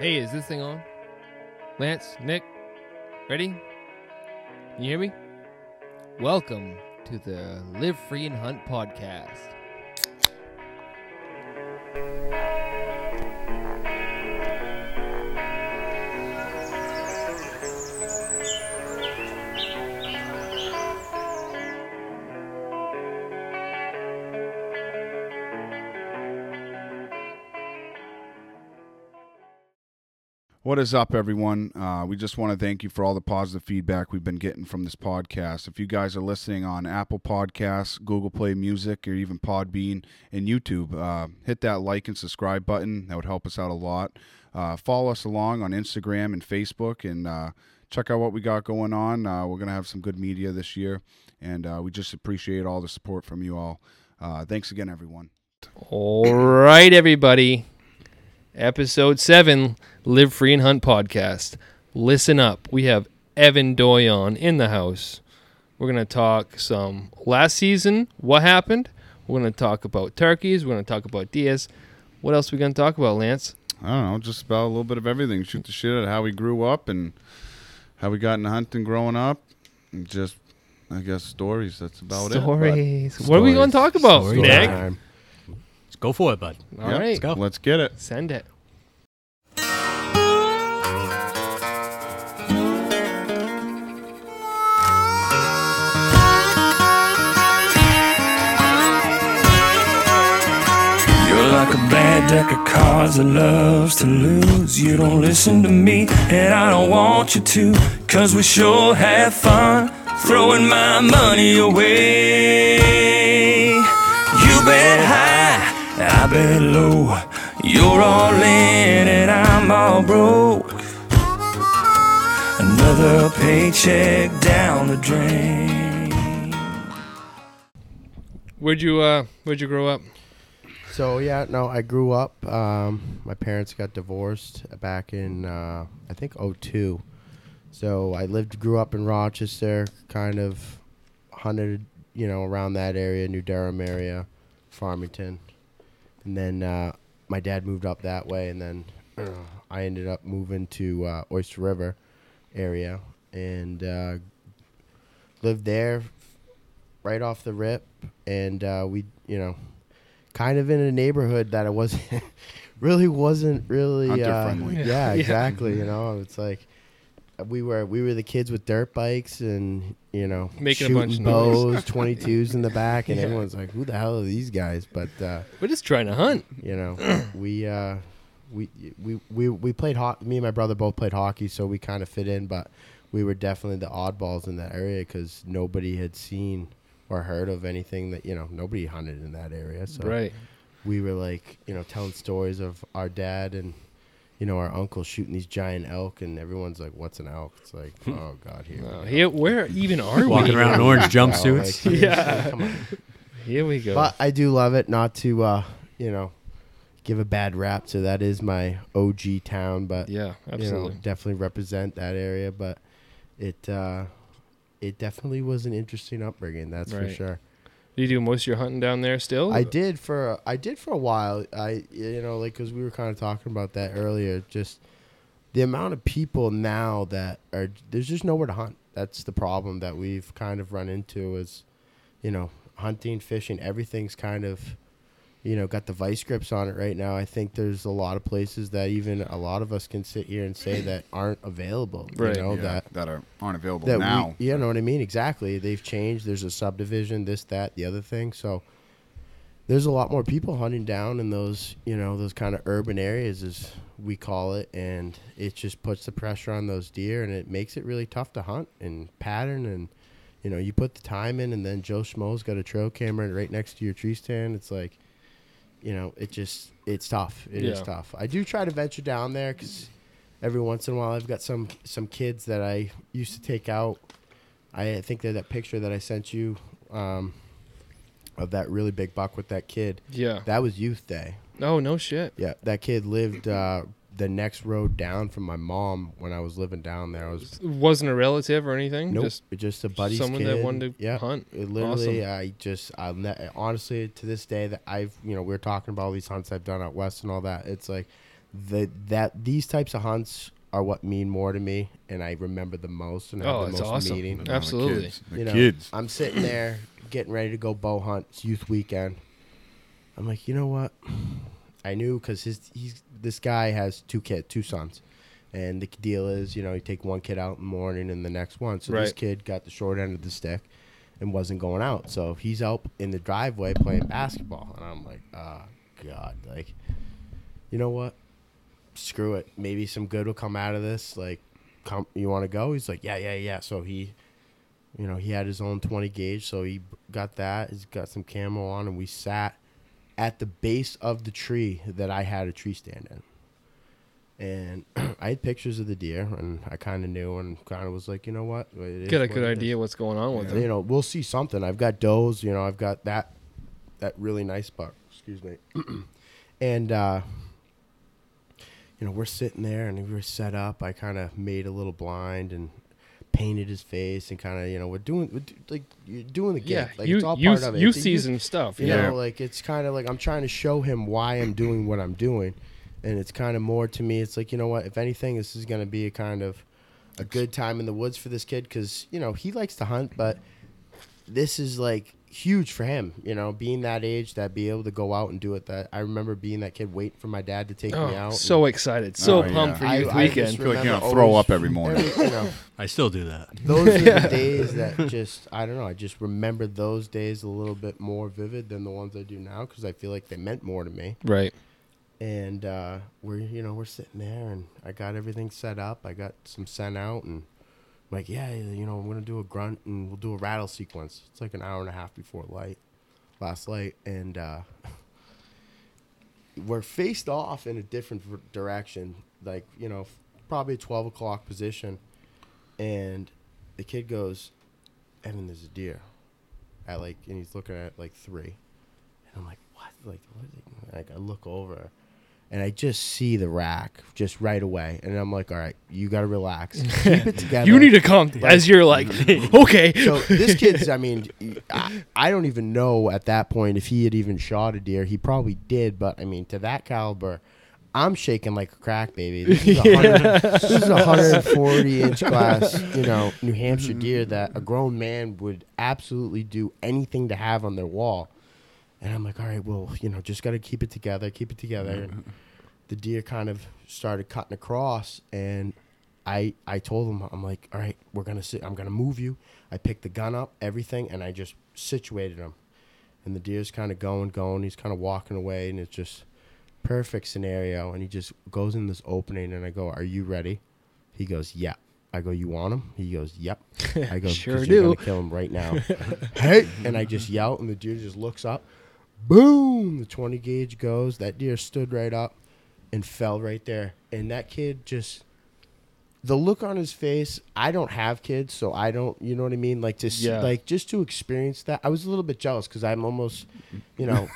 Hey, is this thing on? Lance, Nick, ready? Can you hear me? Welcome to the Live Free and Hunt Podcast. What is up, everyone? We just want to thank you for all the positive feedback we've been getting from this podcast. If you guys are listening on Apple Podcasts, Google Play Music, or even Podbean and YouTube, hit that like and subscribe button. That would help us out a lot. Follow us along on Instagram and Facebook, and check out what we got going on. We're going to have some good media this year, and we just appreciate all the support from you all. Thanks again, everyone. All right, everybody. Episode 7, Live Free and Hunt Podcast. Listen up. We have Evan Doyon in the house. We're going to talk some last season, what happened. We're going to talk about turkeys. We're going to talk about deers. What else are we going to talk about, Lance? I don't know. Just about a little bit of everything. Shoot the shit out of how we grew up and how we got into hunting growing up. And just, I guess, stories. That's about it. Stories. What are we going to talk about, Nick? Go for it, bud. All right. Let's go. Let's get it. Send it. You're like a bad deck of cards that loves to lose. You don't listen to me, and I don't want you to, 'cause we sure have fun throwing my money away. You bet high, I bet low, you're all in and I'm all broke. Another paycheck down the drain. Where'd you grow up? So I grew up. My parents got divorced back in I think 2002. So I grew up in Rochester, kind of hunted, around that area, New Durham area, Farmington. And then my dad moved up that way, and then I ended up moving to Oyster River area and lived there right off the rip. And we, kind of in a neighborhood that it wasn't really wasn't hunter-friendly. Yeah, exactly. It's like we were the kids with dirt bikes and making shooting a bunch of bows, 22s in the back, and everyone's like, "Who the hell are these guys?" But we're just trying to hunt. We played hockey. Me and my brother both played hockey, so we kind of fit in. But we were definitely the oddballs in that area because nobody had seen or heard of anything that nobody hunted in that area. So we were like telling stories of our dad and our uncle shooting these giant elk, and everyone's like, "What's an elk?" It's like, "Oh God, here, where even are we?" Walking around in orange jumpsuits. Come on. Here we go. But I do love it. Not to, give a bad rap. So that is my OG town, but absolutely, definitely represent that area. But it definitely was an interesting upbringing. That's for sure. Do you do most of your hunting down there still? I did for a while. Because we were kind of talking about that earlier. Just the amount of people now that are there's just nowhere to hunt. That's the problem that we've kind of run into is, hunting, fishing, everything's kind of, got the vice grips on it right now. I think there's a lot of places that even a lot of us can sit here and say that aren't available. Aren't available that now. You know what I mean? Exactly. They've changed. There's a subdivision, this, that, the other thing. So there's a lot more people hunting down in those, those kind of urban areas, as we call it. And it just puts the pressure on those deer, and it makes it really tough to hunt and pattern. And, you put the time in, and then Joe Schmo's got a trail camera right next to your tree stand. It's like, it's tough. It is tough. I do try to venture down there because every once in a while I've got some kids that I used to take out. I think that picture that I sent you of that really big buck with that kid. Yeah. That was youth day. Oh, no shit. Yeah. That kid lived the next road down from my mom when I was living down there. It wasn't a relative or anything? Nope. Just a buddy's someone kid. Someone that wanted to hunt. It literally, awesome. Honestly, to this day, that we were talking about all these hunts I've done out west and all that. It's like that these types of hunts are what mean more to me, and I remember the most and have the most awesome. Meaning. Absolutely. The kids. I'm sitting there getting ready to go bow hunt. It's youth weekend. I'm like, you know what? I knew because this guy has two sons. And the deal is, you know, you take one kid out in the morning and the next one. So this kid got the short end of the stick and wasn't going out. So he's out in the driveway playing basketball. And I'm like, oh, God. Like, you know what? Screw it. Maybe some good will come out of this. Like, come, you want to go? He's like, yeah. So he, you know, he had his own 20 gauge. So he got that. He's got some camo on. And we sat at the base of the tree that I had a tree stand in. And I had pictures of the deer, and I kind of knew, and kind of was like, you know what? Get a good idea what's going on with it. You know, we'll see something. I've got does. You know, I've got that really nice buck. Excuse me. And, you know, we're sitting there, and we were set up. I kind of made a little blind and painted his face, and kind of, you know, we're doing the gig. Like, it's all part of it. You season stuff. You know, like, it's kind of like I'm trying to show him why I'm doing what I'm doing. And it's kind of more to me, it's like, you know what, if anything, this is going to be a kind of a good time in the woods for this kid because, you know, he likes to hunt, but this is, like, huge for him, you know, being that age, that be able to go out and do it. That I remember being that kid waiting for my dad to take me out. So excited. So pumped for youth weekend. I feel like you're going to throw up every morning. You know, I still do that. Those are the days that just, I don't know, I just remember those days a little bit more vivid than the ones I do now because I feel like they meant more to me. Right. And we're sitting there, and I got everything set up. I got some sent out, and I'm like, yeah, you know, we're gonna do a grunt, and we'll do a rattle sequence. It's like an hour and a half before last light, and we're faced off in a different direction, like, you know, probably 12 o'clock position, and the kid goes, Evan, there's a deer, at like, and he's looking at like 3, and I'm like, what? Like I look over. And I just see the rack just right away. And I'm like, all right, you got to relax. Keep it together. You need to calm down. Like, as you're like, okay. So this kid's, I mean, I don't even know at that point if he had even shot a deer. He probably did. But, I mean, to that caliber, I'm shaking like a crack baby. This is a 140-inch class, you know, New Hampshire deer that a grown man would absolutely do anything to have on their wall. And I'm like, all right, well, you know, just got to keep it together. And the deer kind of started cutting across. And I told him, I'm like, all right, I'm going to move you. I picked the gun up, everything, and I just situated him. And the deer's kind of going. He's kind of walking away, and it's just perfect scenario. And he just goes in this opening, and I go, are you ready? He goes, yeah. I go, you want him? He goes, yep. I go, sure do. You're going to kill him right now. Hey! And I just yell, and the deer just looks up. Boom! The 20 gauge goes. That deer stood right up and fell right there. And that kid just, the look on his face. I don't have kids, so I don't. You know what I mean? Like to see, like just to experience that. I was a little bit jealous because I'm almost, you know,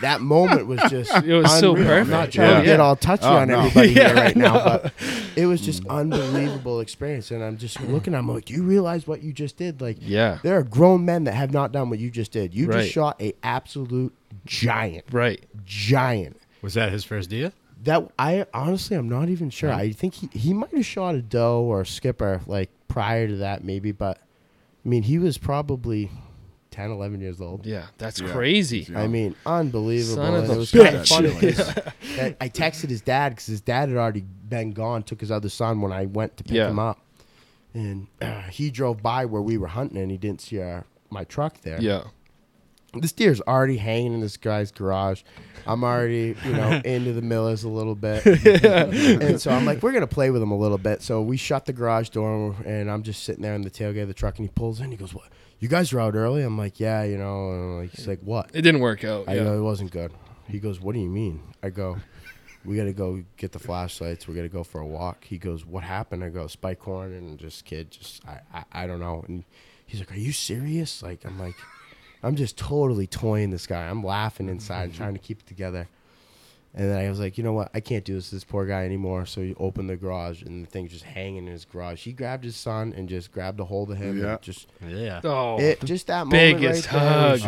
that moment was just. It was unreal. So perfect. I'm not trying to get all touchy on everybody here right now, but it was just unbelievable experience. And I'm just looking. I'm like, do you realize what you just did? Like, there are grown men that have not done what you just did. You just shot a absolute giant. Right. Giant. Was that his first deer? That I honestly, I'm not even sure. I think he might have shot a doe or a skipper like prior to that maybe, but I mean, he was probably 10, 11 years old. Yeah, that's crazy. I mean, unbelievable. Son of a bitch. I texted his dad because his dad had already been gone, took his other son when I went to pick him up. And he drove by where we were hunting, and he didn't see my truck there. Yeah. This deer's already hanging in this guy's garage. I'm already, you know, into the millers a little bit. And so I'm like, we're going to play with him a little bit. So we shut the garage door, and I'm just sitting there in the tailgate of the truck, and he pulls in. He goes, what? You guys are out early? I'm like, yeah, you know. And he's like, what? It didn't work out. I go, it wasn't good. He goes, what do you mean? I go, we got to go get the flashlights. We're going to go for a walk. He goes, what happened? I go, spike horn. And just kid, just, I don't know. And he's like, are you serious? Like, I'm like. I'm just totally toying this guy. I'm laughing inside, trying to keep it together. And then I was like, you know what? I can't do this poor guy anymore. So he opened the garage, and the thing's just hanging in his garage. He grabbed his son and just grabbed a hold of him. Yeah. And just, yeah. Oh, just that moment right there. Biggest hug.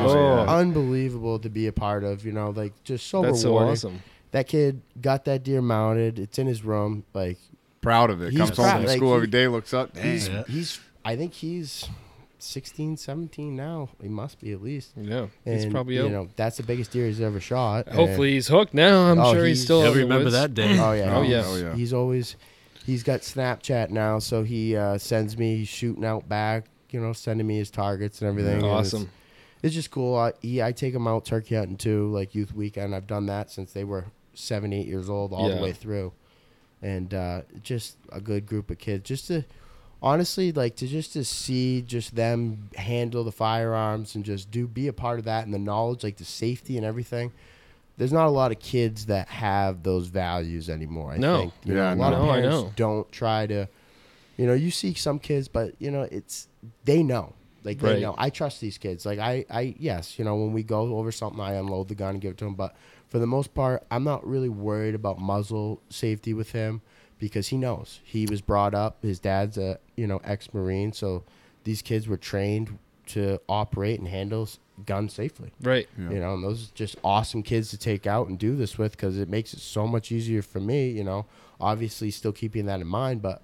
Unbelievable to be a part of, you know, like just so rewarding. That's so awesome. That kid got that deer mounted. It's in his room. Like, proud of it. Comes home from school every day, looks up. Dang. He's I think he's 16, 17 now. He must be at least. Yeah. He's probably old. You know, that's the biggest deer he's ever shot. Hopefully he's hooked now. I'm sure he's still in the remember woods. That day. Oh, yeah. Oh, yeah. He's got Snapchat now, so he sends me, he's shooting out back, you know, sending me his targets and everything. Awesome. And it's just cool. I take him out turkey hunting too, like youth weekend. I've done that since they were 7, 8 years old all the way through. And just a good group of kids. Just to, honestly, like to see just them handle the firearms and just be a part of that and the knowledge, like the safety and everything. There's not a lot of kids that have those values anymore. I think. A lot of parents don't try to, you know, you see some kids, but you know, they know, like they know. I trust these kids. Like yes, you know, when we go over something, I unload the gun and give it to him. But for the most part, I'm not really worried about muzzle safety with him because he knows he was brought up. His dad's a, you know, ex-Marine. So these kids were trained to operate and handle guns safely. Right. Yeah. You know, and those are just awesome kids to take out and do this with because it makes it so much easier for me, you know, obviously still keeping that in mind, but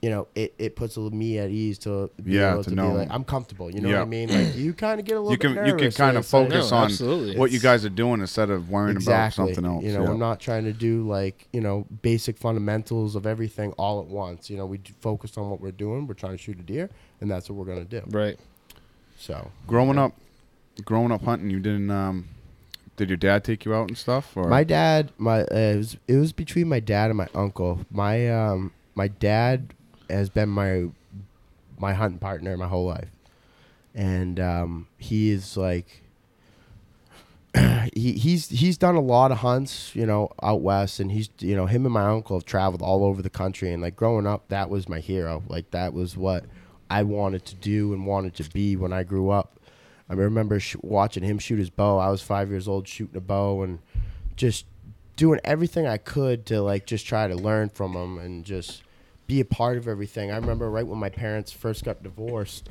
you know, it puts me at ease to be able to be like, I'm comfortable. You know what I mean? Like you kind of get a little bit nervous. You can kind of focus on what you guys are doing instead of worrying about something else. You know, I'm not trying to do like, you know, basic fundamentals of everything all at once. You know, we focus on what we're doing. We're trying to shoot a deer and that's what we're going to do. Right. So growing up hunting, you didn't, did your dad take you out and stuff? Or? My dad, it was between my dad and my uncle. My dad has been my hunting partner my whole life. And he is like he's done a lot of hunts, you know, out west, and he's, you know, him and my uncle have traveled all over the country, and like growing up that was my hero. Like that was what I wanted to do and wanted to be when I grew up. I remember watching him shoot his bow. I was 5 years old shooting a bow and just doing everything I could to like just try to learn from him and just be a part of everything. I remember right when my parents first got divorced,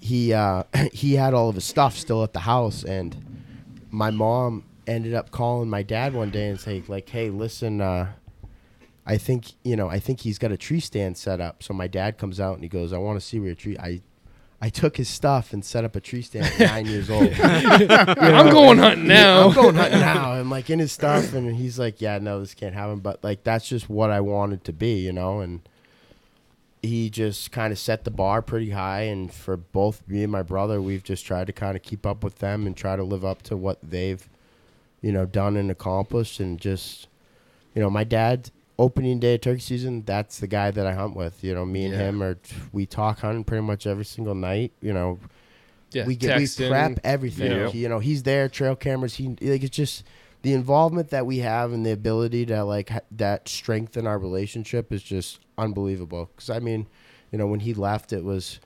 he had all of his stuff still at the house, and my mom ended up calling my dad one day and saying like, hey, listen, I think he's got a tree stand set up. So my dad comes out and he goes, I want to see where your tree. I took his stuff and set up a tree stand at 9 years old. I'm going hunting now. I'm like in his stuff, and he's like, yeah, no, this can't happen. But like, that's just what I wanted to be, you know? And he just kind of set the bar pretty high. And for both me and my brother, we've just tried to kind of keep up with them and try to live up to what they've, you know, done and accomplished. And just, you know, my dad, opening day of turkey season, that's the guy that I hunt with. You know, me and him we talk hunting pretty much every single night. You know, we prep everything. Yeah. You know, he's there, trail cameras. He like it's just the involvement that we have and the ability to like that strengthen our relationship is just unbelievable. Because I mean, you know, when he left, it was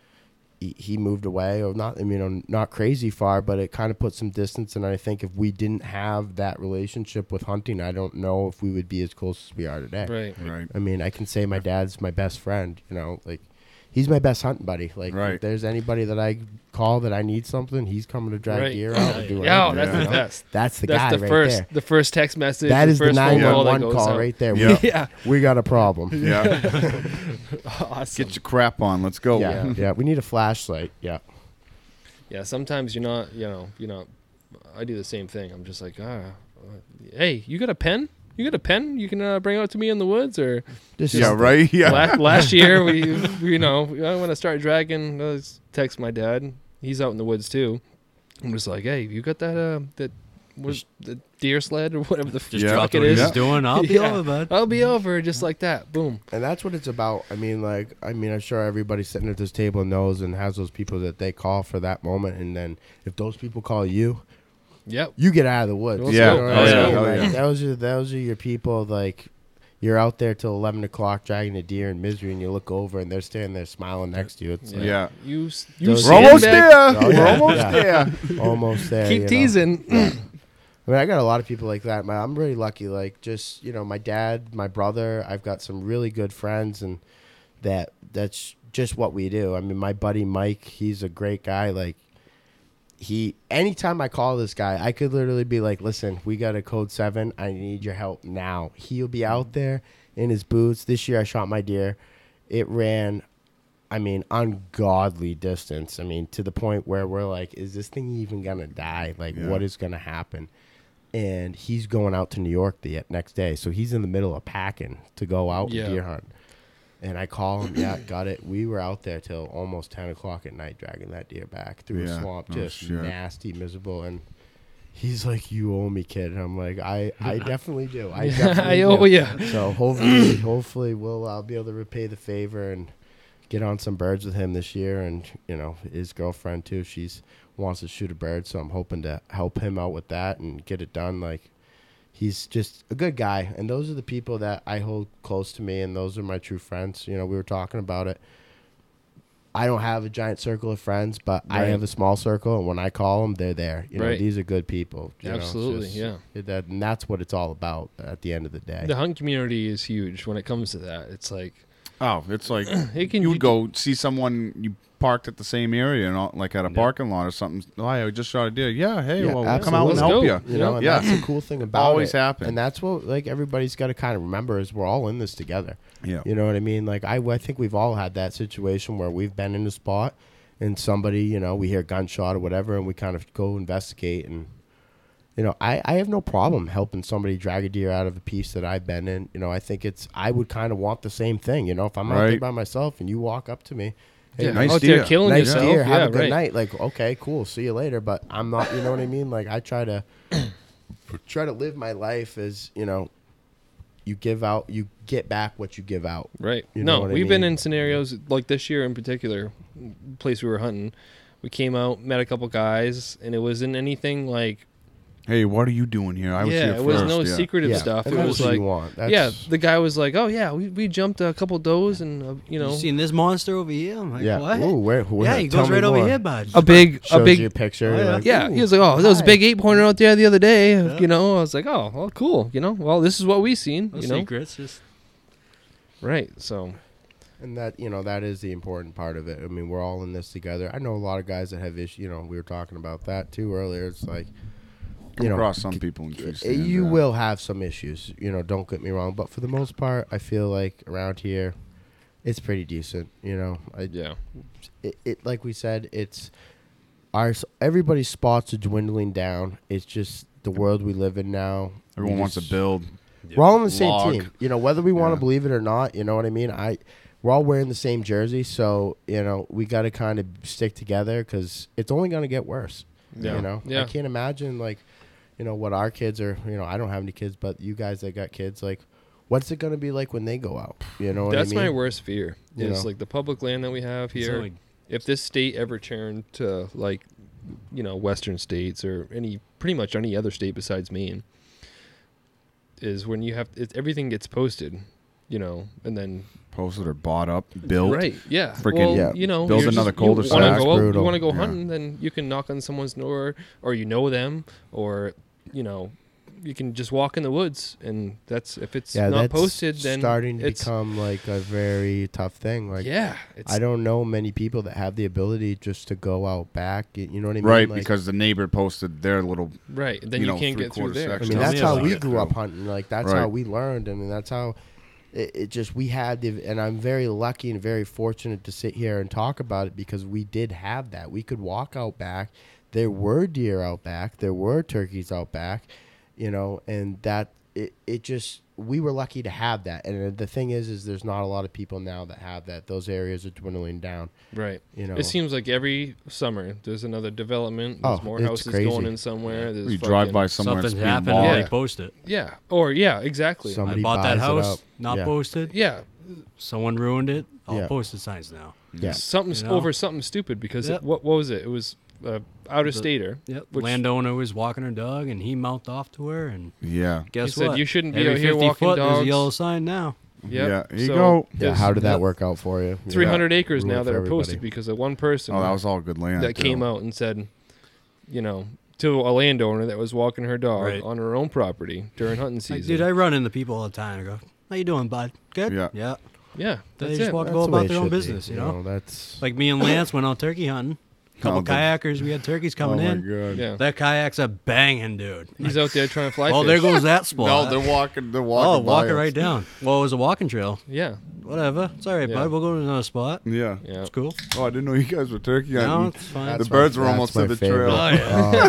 he moved away, or not. I mean, you know, not crazy far, but it kind of put some distance. And I think if we didn't have that relationship with hunting, I don't know if we would be as close as we are today. Right. I mean, I can say my dad's my best friend. You know, like he's my best hunting buddy. Like, if there's anybody that I call that I need something, he's coming to drag deer out and do it. Yeah, that's the best. That's the guy right there. The first text message. That is the 911 call right there. Yeah, we got a problem. Yeah. Awesome. Get your crap on. Let's go. Yeah. We need a flashlight. Yeah. Sometimes you're not. I do the same thing. I'm just like, hey, you got a pen? You can bring out to me in the woods, or this is right. Yeah. Last year I want to start dragging. Text my dad. He's out in the woods too. I'm just like, hey, you got that was the deer sled or whatever the fuck it is. He's doing. I'll be over, bud. I'll be over, just like that. Boom. And that's what it's about. I mean, like, I'm sure everybody sitting at this table knows and has those people that they call for that moment. And then if those people call you, you get out of the woods. Those are your people. Like, you're out there till 11 o'clock dragging a deer in misery, and you look over and they're standing there smiling next to you. It's like, we're almost there. Keep teasing. Yeah. I mean, I got a lot of people like that. I'm really lucky. Like, just, you know, my dad, my brother. I've got some really good friends, and that's just what we do. I mean, my buddy Mike, he's a great guy. Like, he, anytime I call this guy, I could literally be like, listen, we got a code 7. I need your help now. He'll be out there in his boots. This year I shot my deer. It ran, I mean, ungodly distance. I mean, to the point where we're like, is this thing even going to die? Like, yeah. What is going to happen? And he's going out to New York the next day. So he's in the middle of packing to go out and deer hunt. And I call him, yeah, got it. We were out there till almost 10 o'clock at night dragging that deer back through a swamp, just nasty, miserable. And he's like, you owe me, kid. And I'm like, I definitely do. I definitely do. Owe you. So hopefully I'll be able to repay the favor and get on some birds with him this year. And, you know, his girlfriend, too, she's wants to shoot a bird. So I'm hoping to help him out with that and get it done, like. He's just a good guy, and those are the people that I hold close to me, and those are my true friends. You know, we were talking about it. I don't have a giant circle of friends, but I have a small circle, and when I call them, they're there. You know, these are good people. You Absolutely, know, just, and that's what it's all about at the end of the day. The hunt community is huge when it comes to that. It's like... Oh, it's like you go see someone you parked at the same area, and all, like at a parking lot or something. Oh, I just shot a deer. Yeah, hey, we'll come out and help you. You know, and that's the cool thing about always it. Always happens. And that's what like everybody's got to kind of remember is we're all in this together. Yeah, you know what I mean. Like I think we've all had that situation where we've been in a spot and somebody, you know, we hear gunshot or whatever, and we kind of go investigate. And you know, I have no problem helping somebody drag a deer out of a piece that I've been in. You know, I think I would kind of want the same thing. You know, if I'm out there by myself and you walk up to me, hey, nice deer, killing yourself. Deer, have a good night. Like, okay, cool, see you later. But I'm not. You know what I mean? Like, I try to live my life as, you know, you give out, you get back what you give out. Right. You know we've been in scenarios like this year in particular, place we were hunting. We came out, met a couple guys, and it wasn't anything like, hey, what are you doing here? I was here first. It was no secretive stuff. And it was like, the guy was like, oh, yeah, we jumped a couple does and, you know. You seen this monster over here? I'm like, what? Ooh, where? Yeah, he goes right over here, bud. Shows you a picture. Oh, yeah. He was like, oh, there was a big 8-pointer out there the other day. Yeah. You know, I was like, oh, well, cool. You know, well, this is what we seen. No secrets. Just... Right, so. And that, you know, that is the important part of it. I mean, we're all in this together. I know a lot of guys that have issues. You know, we were talking about that, too, earlier. It's like. Come across some people and you will have some issues, you know, don't get me wrong, but for the most part I feel like around here it's pretty decent, you know. It like we said, it's everybody's spots are dwindling down. It's just the world we live in now. Everyone wants to build. We're all on the same team, you know, whether we want to believe it or not, you know what I mean? We're all wearing the same jersey, so, you know, we got to kind of stick together because it's only going to get worse. Yeah. You know, I can't imagine, like, you know, what our kids are, you know, I don't have any kids, but you guys that got kids, like, what's it going to be like when they go out? You know what I mean? That's my worst fear. It's like the public land that we have here. Like, if this state ever turned to, like, you know, Western states or pretty much any other state besides Maine, is when you have, everything gets posted, you know, and then. Posted or bought up, built. Right, yeah. Freaking, well, you know. Build another cul-de-sac. You want to go hunting, then you can knock on someone's door, or you know them, or, you know, you can just walk in the woods, and that's, if it's not posted, then starting to become, like, a very tough thing. Like, yeah. I don't know many people that have the ability just to go out back, you know what I mean? Right, like, because the neighbor posted their little, right, then you can't get through there. I mean, that's how we grew up hunting. Like, that's how we learned, and that's how... It just, we had, and I'm very lucky and very fortunate to sit here and talk about it because we did have that. We could walk out back. There were deer out back. There were turkeys out back, you know, and that it just, we were lucky to have that. And the thing is there's not a lot of people now that have that. Those areas are dwindling down. Right. You know, it seems like every summer there's another development. There's more houses going in somewhere. There's you drive by somewhere. Something happened and they post it. Yeah. Or, yeah, exactly. Somebody bought that house. Not posted. Yeah. Someone ruined it. All posted signs now. Yeah. Something's over something stupid because what was it? It was out-of-stater. Yep. Landowner was walking her dog and he mouthed off to her. And guess what? Said you shouldn't be out here walking dogs. 50 foot is a yellow sign now. Yep. Yeah. Here you go. Yeah, how did that work out for you? 300 acres now that are posted because of one person. Oh, that was all good land. That came out and said, you know, to a landowner that was walking her dog on her own property during hunting season. Dude, I run into people all the time. I go, how you doing, bud? Good? Yeah. Yeah. They just walk about their own business, you know? That's... Like me and Lance went out turkey hunting. couple kayakers. We had turkeys coming in. God. Yeah. That kayak's a banging dude. He's out there trying to fly. Fish. There goes that spot. No, they're walking. Oh, walking right down. Well, it was a walking trail. Yeah. Whatever. It's all right, bud. We'll go to another spot. Yeah. It's cool. Oh, I didn't know you guys were turkey hunting. No, it's fine. The birds were almost to the trail. Oh,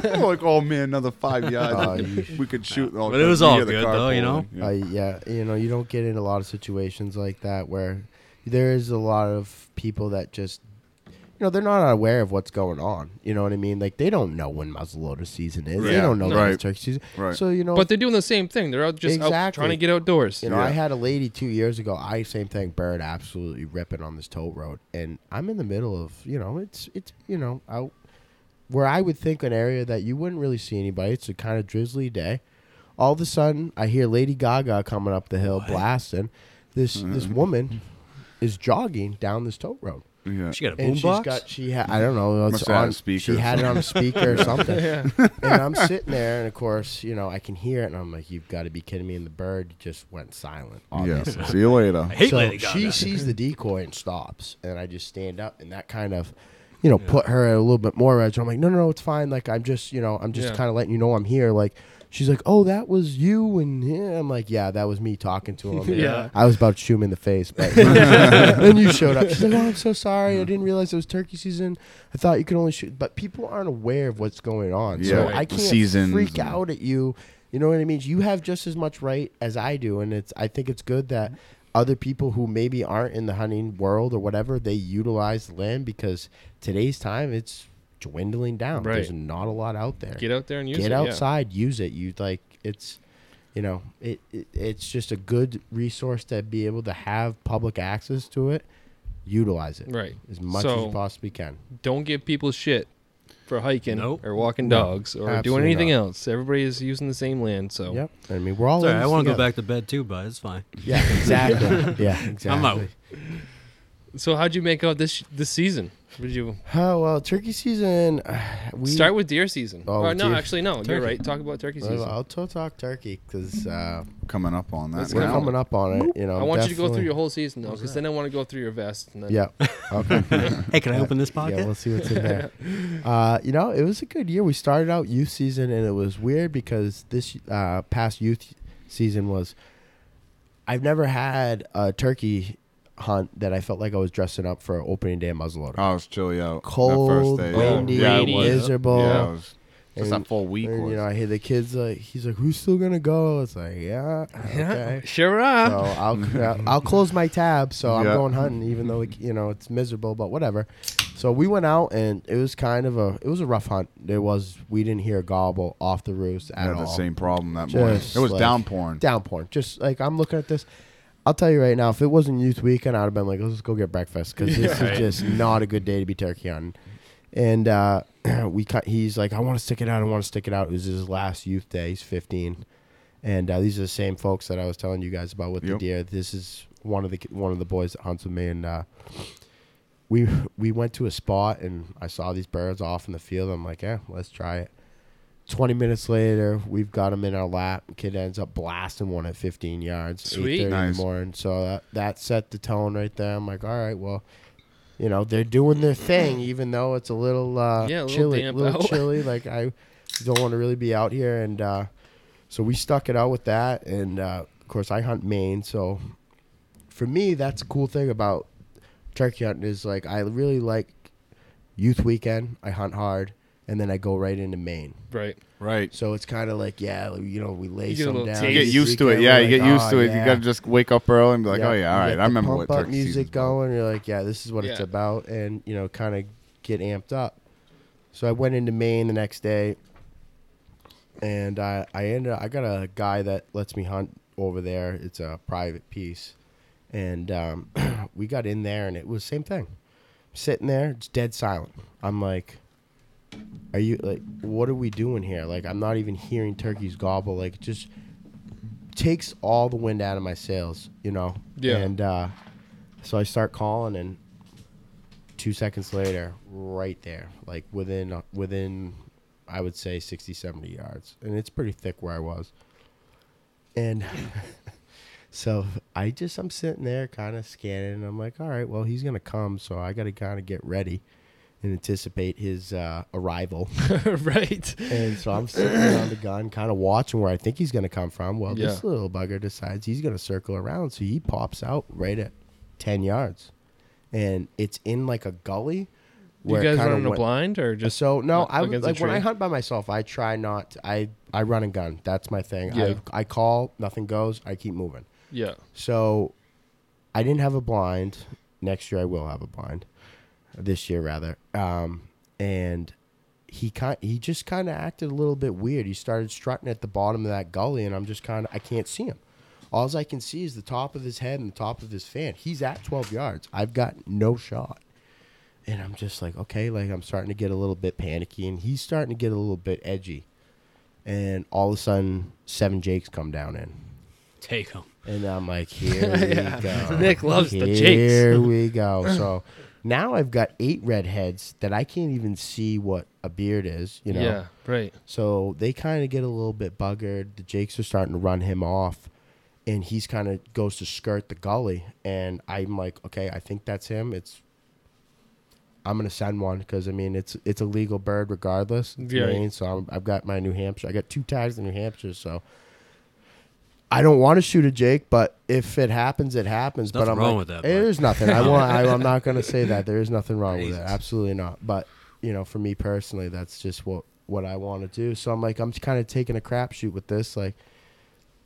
yeah. Like, oh, man, another 5 yards. We could shoot. But it was all good, though, you know? Yeah. You know, you don't get in a lot of situations like that where there is a lot of people that just, you know, they're not aware of what's going on. You know what I mean? Like, they don't know when muzzleloader season is. Yeah. They don't know when it's turkey season. Right. So, you know. But they're doing the same thing. They're out just out trying to get outdoors. You know, I had a lady 2 years ago. Same thing, bird absolutely ripping on this tote road. And I'm in the middle of, you know, it's you know, out where I would think an area that you wouldn't really see anybody. It's a kind of drizzly day. All of a sudden, I hear Lady Gaga coming up the hill blasting. This woman is jogging down this tote road. Yeah. She got a boombox? I don't know. It's on speaker. She had it on a speaker or something. Yeah. And I'm sitting there, and of course, you know, I can hear it, and I'm like, you've got to be kidding me. And the bird just went silent, obviously. Yeah. See you later. I hate Lady Gaga. She sees the decoy and stops, and I just stand up, and that kind of, you know, put her a little bit more edge. I'm like, no, it's fine. Like, I'm just, you know, kind of letting you know I'm here. Like, she's like, oh, that was you, and I'm like, yeah, that was me talking to him. Yeah. I was about to shoot him in the face, but then you showed up. She's like, oh, I'm so sorry. I didn't realize it was turkey season. I thought you could only shoot, but people aren't aware of what's going on. Yeah, so I can't freak out at you. You know what I mean? You have just as much right as I do, and I think it's good that other people who maybe aren't in the hunting world or whatever, they utilize the land, because today's time, it's dwindling down. Right. There's not a lot out there. Get out there and use it. Get outside, use it. You like it's, you know, it's just a good resource to be able to have public access to it. Utilize it as much as you possibly can. Don't give people shit for hiking or walking dogs or doing anything else. Everybody is using the same land, so I mean, we're all. Sorry, I want to go back to bed too, but it's fine. Yeah, exactly. I'm out. So how'd you make out this season? What did you? Oh, well, turkey season. We start with deer season. Oh, no, actually, no. Turkey. You're right. Talk about turkey season. Well, I'll talk turkey because coming up on that. We're coming up on it. You know, I want you to go through your whole season though, because then I want to go through your vest. And then okay. Hey, can I open this pocket? Yeah, we'll see what's in there. You know, it was a good year. We started out youth season, and it was weird because this past youth season was. I've never had a turkey hunt that I felt like I was dressing up for opening day at muzzleloader. I was chilly out. Cold, that first day, windy, miserable. Yeah, it's that full week. And, you know, I hear the kids like, he's like, "Who's still gonna go?" It's like, okay, sure up. So I'll close my tab. So I'm going hunting, even though you know it's miserable, but whatever. So we went out, and it was kind of a rough hunt. We didn't hear a gobble off the roost at all. Had the same problem that morning. It was like, downpouring. Just like I'm looking at this. I'll tell you right now, if it wasn't youth weekend, I'd have been like, let's go get breakfast because this is just not a good day to be turkey hunting. And he's like, I want to stick it out. It was his last youth day. He's 15. And these are the same folks that I was telling you guys about with the deer. This is one of the boys that hunts with me. And we went to a spot, and I saw these birds off in the field. I'm like, let's try it. 20 minutes later, we've got him in our lap. Kid ends up blasting one at 15 yards. Sweet. 8:30 in the morning. So that set the tone right there. I'm like, all right, well, you know, they're doing their thing, even though it's a little chilly. Like, I don't want to really be out here. And so we stuck it out with that. And, of course, I hunt Maine. So for me, that's a cool thing about turkey hunting is, like, I really like youth weekend. I hunt hard. And then I go right into Maine. Right. So it's kind of like, you know, we lay some down. You get used to it. Yeah, you get used to it. You got to just wake up early and be like, all right, I remember what turkey music going. You're like, this is what it's about. And, you know, kind of get amped up. So I went into Maine the next day. And I got a guy that lets me hunt over there. It's a private piece. And we got in there, and it was the same thing. Sitting there, it's dead silent. I'm like, are you like, what are we doing here? Like, I'm not even hearing turkeys gobble. Like, it just takes all the wind out of my sails, you know? Yeah. And so I start calling, and 2 seconds later, right there, like within, I would say 60, 70 yards. And it's pretty thick where I was. And so I'm sitting there kind of scanning, and I'm like, all right, well, he's going to come. So I got to kind of get ready. and anticipate his arrival. Right. And so I'm sitting around the gun, kind of watching where I think he's going to come from. Well, this little bugger decides he's going to circle around, so he pops out right at 10 yards. And it's in like a gully. You guys running a blind or just so? No, I like when I hunt by myself, I try not. I run and gun. That's my thing. Yeah. I call, nothing goes. I keep moving. Yeah. So, I didn't have a blind. Next year I will have a blind. This year rather. And he just kind of acted a little bit weird. He started strutting at the bottom of that gully, and I'm just kind of I can't see him. All I can see is the top of his head and the top of his fan. He's at 12 yards. I've got no shot. And I'm just like, okay, like I'm starting to get a little bit panicky, and he's starting to get a little bit edgy. And all of a sudden, 7 Jakes come down in. Take them. And I'm like, here we go. Nick loves the Jakes. Here we go. So now I've got 8 redheads that I can't even see what a beard is, you know? Yeah, right. So they kind of get a little bit buggered. The Jakes are starting to run him off. And he's kind of goes to skirt the gully. And I'm like, okay, I think that's him. I'm gonna send one because I mean it's a legal bird regardless. It's Maine, so I've got my New Hampshire. I got 2 tags in New Hampshire, so I don't want to shoot a Jake. But if it happens, it happens. Nothing but I'm wrong with that. There's nothing. I'm not gonna say that. There is nothing wrong with it. Absolutely not. But you know, for me personally, that's just what I want to do. So I'm like, I'm kind of taking a crapshoot with this. Like,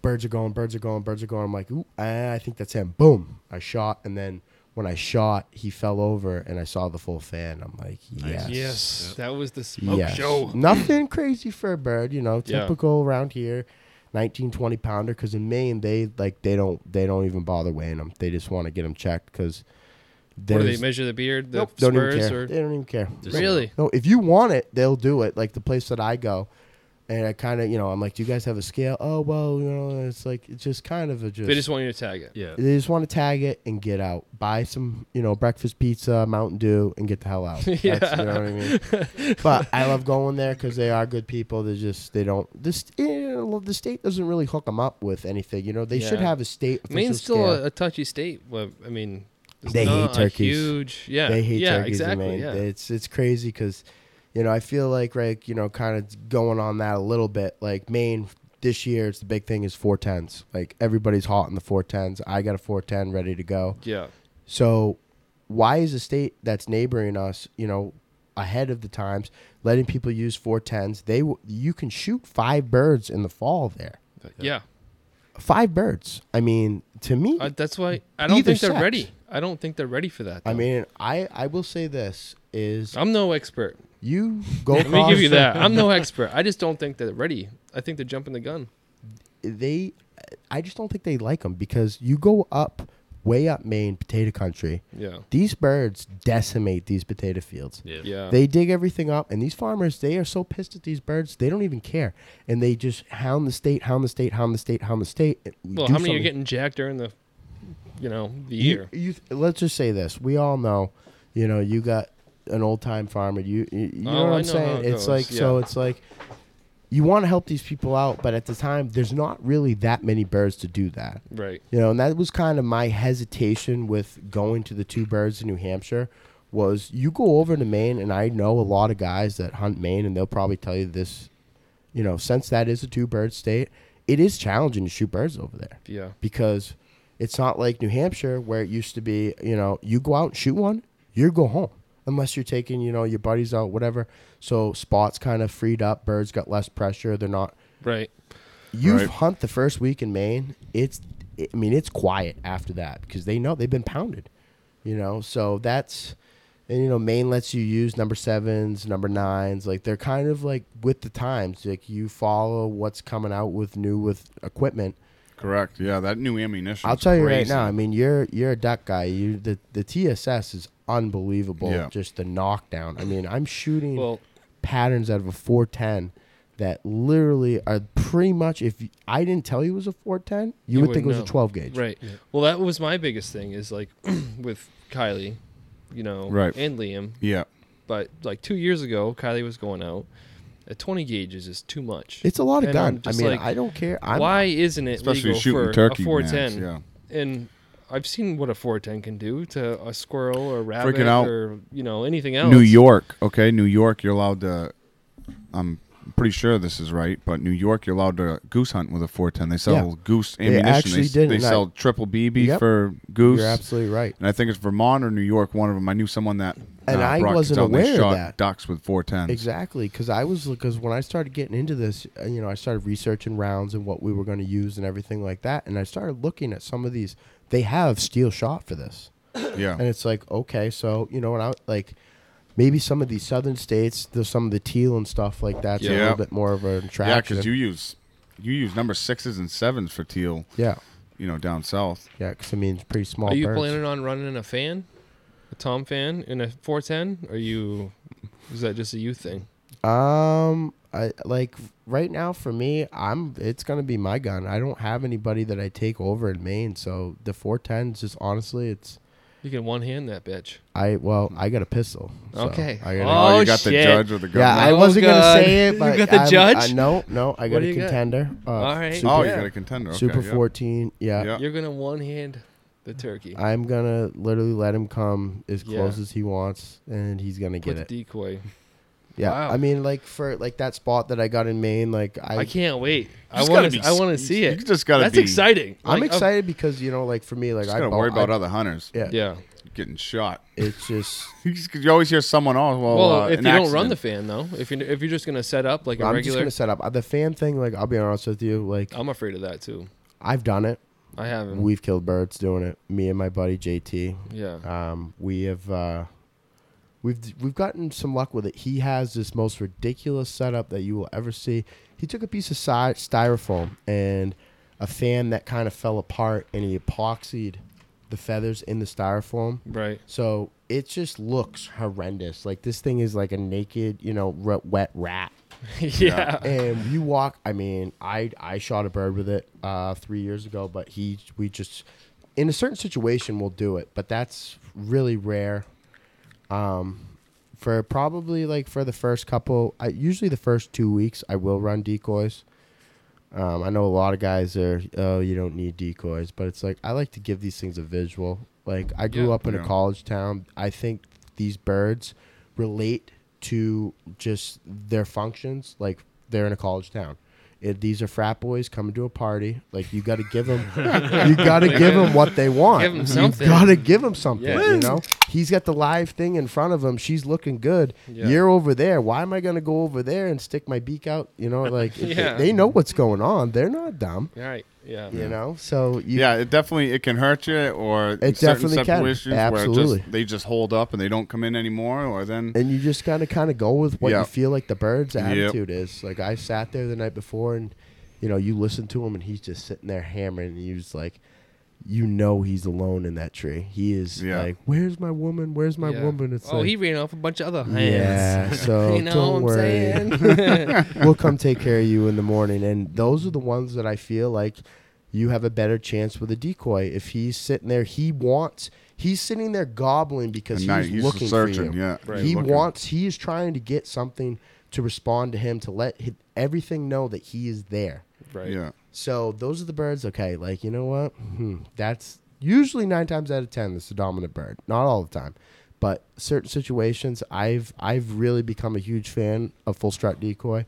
birds are going. I'm like, ooh, I think that's him. Boom! I shot, and then. When I shot, he fell over, and I saw the full fan. I'm like, yes. Yes, yep. That was the smoke show. Nothing crazy for a bird, you know, typical around here, 19, 20-pounder, because in Maine, they don't even bother weighing them. They just want to get them checked because what do they measure the beard? Nope, don't even care. They don't even care. Really? No, if you want it, they'll do it, like the place that I go. And I kind of, you know, I'm like, do you guys have a scale? Oh, well, you know, it's like, it's just kind of a just. They just want you to tag it. Yeah. They just want to tag it and get out. Buy some, you know, breakfast pizza, Mountain Dew, and get the hell out. Yeah. That's, you know what I mean? But I love going there because they are good people. The state doesn't really hook them up with anything. You know, they should have a state official Maine's still scale. A touchy state. Well, I mean, they hate turkeys. Huge. Yeah. They hate turkeys exactly, in Maine. Yeah. It's crazy because. You know, I feel like, right, you know, kind of going on that a little bit, like Maine this year, it's the big thing is 410s. Like everybody's hot in the 410s. I got a 410 ready to go. Yeah. So why is a state that's neighboring us, you know, ahead of the times, letting people use 410s? You can shoot 5 birds in the fall there. Yeah. 5 birds. I mean, to me. That's why I don't think they're ready. I don't think they're ready for that. Though. I mean, I will say this is. I'm no expert. You go. Let me give you that. I'm no expert. I just don't think they're ready. I think they're jumping the gun. I just don't think they like them because you go up, way up Maine, potato country. Yeah. These birds decimate these potato fields. Yeah. They dig everything up, and these farmers, they are so pissed at these birds, they don't even care, and they just hound the state. Well, how many are getting jacked during the, you know, the year? Let's just say this: we all know, you know, you got. An old-time farmer, you know what I'm saying? It's like so. It's like you want to help these people out, but at the time, there's not really that many birds to do that, right? You know, and that was kind of my hesitation with going to the 2 birds in New Hampshire. Was you go over to Maine, and I know a lot of guys that hunt Maine, and they'll probably tell you this. You know, since that is a 2-bird state, it is challenging to shoot birds over there. Yeah, because it's not like New Hampshire where it used to be. You know, you go out and shoot one, you go home. Unless you're taking, you know, your buddies out, whatever. So spots kind of freed up. Birds got less pressure. They're not. Right. You hunt the first week in Maine. It's quiet after that because they know they've been pounded, you know. So that's, and, you know, Maine lets you use number 7s, number 9s. Like they're kind of like with the times. Like you follow what's coming out with equipment. Correct. Yeah, that new ammunition. I'll tell you right now. I mean, you're a duck guy. The TSS is unbelievable. Yeah. Just the knockdown. I mean, I'm shooting patterns out of a 410 that literally are pretty much. If I didn't tell you it was a 410, you would think it was a 12 gauge. Right. Yeah. Well, that was my biggest thing. Is like with Kylie, you know, and Liam. Yeah. But like 2 years ago, Kylie was going out. A 20 gauge is just too much. It's a lot of gun. I mean, like, I don't care. Why isn't it legal for a 410? Yeah. And I've seen what a 410 can do to a squirrel or a rabbit or, you know, anything else. New York, okay? New York, you're allowed to... I'm pretty sure this is right, but New York, you're allowed to goose hunt with a 410. They sell goose ammunition. They actually did. They sell triple BB for goose. You're absolutely right. And I think it's Vermont or New York, one of them. I knew someone that... And I wasn't aware of that. Ducks with 410s. Exactly, because when I started getting into this, you know, I started researching rounds and what we were going to use and everything like that, and I started looking at some of these. They have steel shot for this. Yeah. And it's like, okay, so, you know, and I like maybe some of these southern states, there's some of the teal and stuff like that's a little bit more of an attraction. Yeah, because you use number 6s and 7s for teal. Yeah. You know, down south. Yeah, because I mean, it's pretty small. Are you planning on running a fan? A Tom fan in a 410? Is that just a you thing? I like right now for me, it's gonna be my gun. I don't have anybody that I take over in Maine, so the 410 is just honestly, it's. You can one hand that bitch. I got a pistol. So okay. You got the judge or the gun. Yeah, I wasn't gonna say it, but you got the judge. No, I got a contender. All right. You got a contender. Okay, Super 14. Yeah. You're gonna one hand. The turkey. I'm gonna literally let him come as close as he wants, and he's gonna get it. Decoy. Yeah, wow. I mean, like for like that spot that I got in Maine, like I can't wait. I want to see it. You just gotta. That's exciting. I'm excited because you know, like for me, like I gotta worry about other hunters. Yeah. Getting shot. It's just you always hear someone on. Well, if you don't run the fan though, if you're just gonna set up like a regular. I'm just gonna set up the fan thing. Like I'll be honest with you, like I'm afraid of that too. I've done it. I haven't. We've killed birds doing it. Me and my buddy JT. Yeah. We have. We've gotten some luck with it. He has this most ridiculous setup that you will ever see. He took a piece of styrofoam and a fan that kind of fell apart, and he epoxied the feathers in the styrofoam. Right. So it just looks horrendous. Like this thing is like a naked, you know, wet rat. Yeah. And you walk, I mean, I shot a bird with it 3 years ago, but we just, in a certain situation, we'll do it, but that's really rare. For probably like for the first couple, usually the first 2 weeks, I will run decoys. I know a lot of guys are, oh, you don't need decoys, but it's like, I like to give these things a visual. Like I grew up in a college town. I think these birds relate to just their functions, like they're in a college town. These are frat boys coming to a party. Like you got to give them, what they want. Give them something. You got to give them something. Yeah. You know, he's got the live thing in front of him. She's looking good. Yeah. You're over there. Why am I going to go over there and stick my beak out? You know, like they know what's going on. They're not dumb. Right. Yeah. You know, so it can hurt you, or it definitely can. Absolutely. Where they just hold up and they don't come in anymore, or then and you just gotta kind of go with what you feel like the bird's attitude is. Like I sat there the night before, and you know, you listen to him, and he's just sitting there hammering, and he's like, you know, he's alone in that tree. He is like, where's my woman? Where's my woman? It's he ran off a bunch of other hands. Yeah, so you know don't what I'm worry. Saying? We'll come take care of you in the morning. And those are the ones that I feel like you have a better chance with a decoy. If he's sitting there, he's sitting there gobbling because he's looking for you. Yeah, right, he is trying to get something to respond to him, to let everything know that he is there. Right. Yeah. So those are the birds. Okay, like you know what? That's usually 9 times out of 10 that's the dominant bird. Not all the time, but certain situations. I've really become a huge fan of full strut decoy. A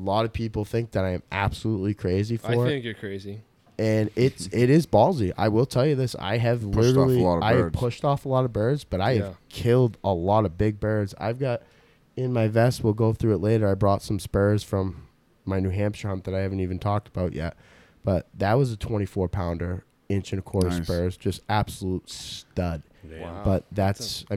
lot of people think that I am absolutely crazy for it. I think you're crazy, and it is ballsy. I will tell you this. I have pushed off a lot of birds, but I have killed a lot of big birds. I've got in my vest. We'll go through it later. I brought some spurs from my New Hampshire hunt that I haven't even talked about yet, but that was a 24-pounder 1.25-inch spurs, just absolute stud. Wow. But that's a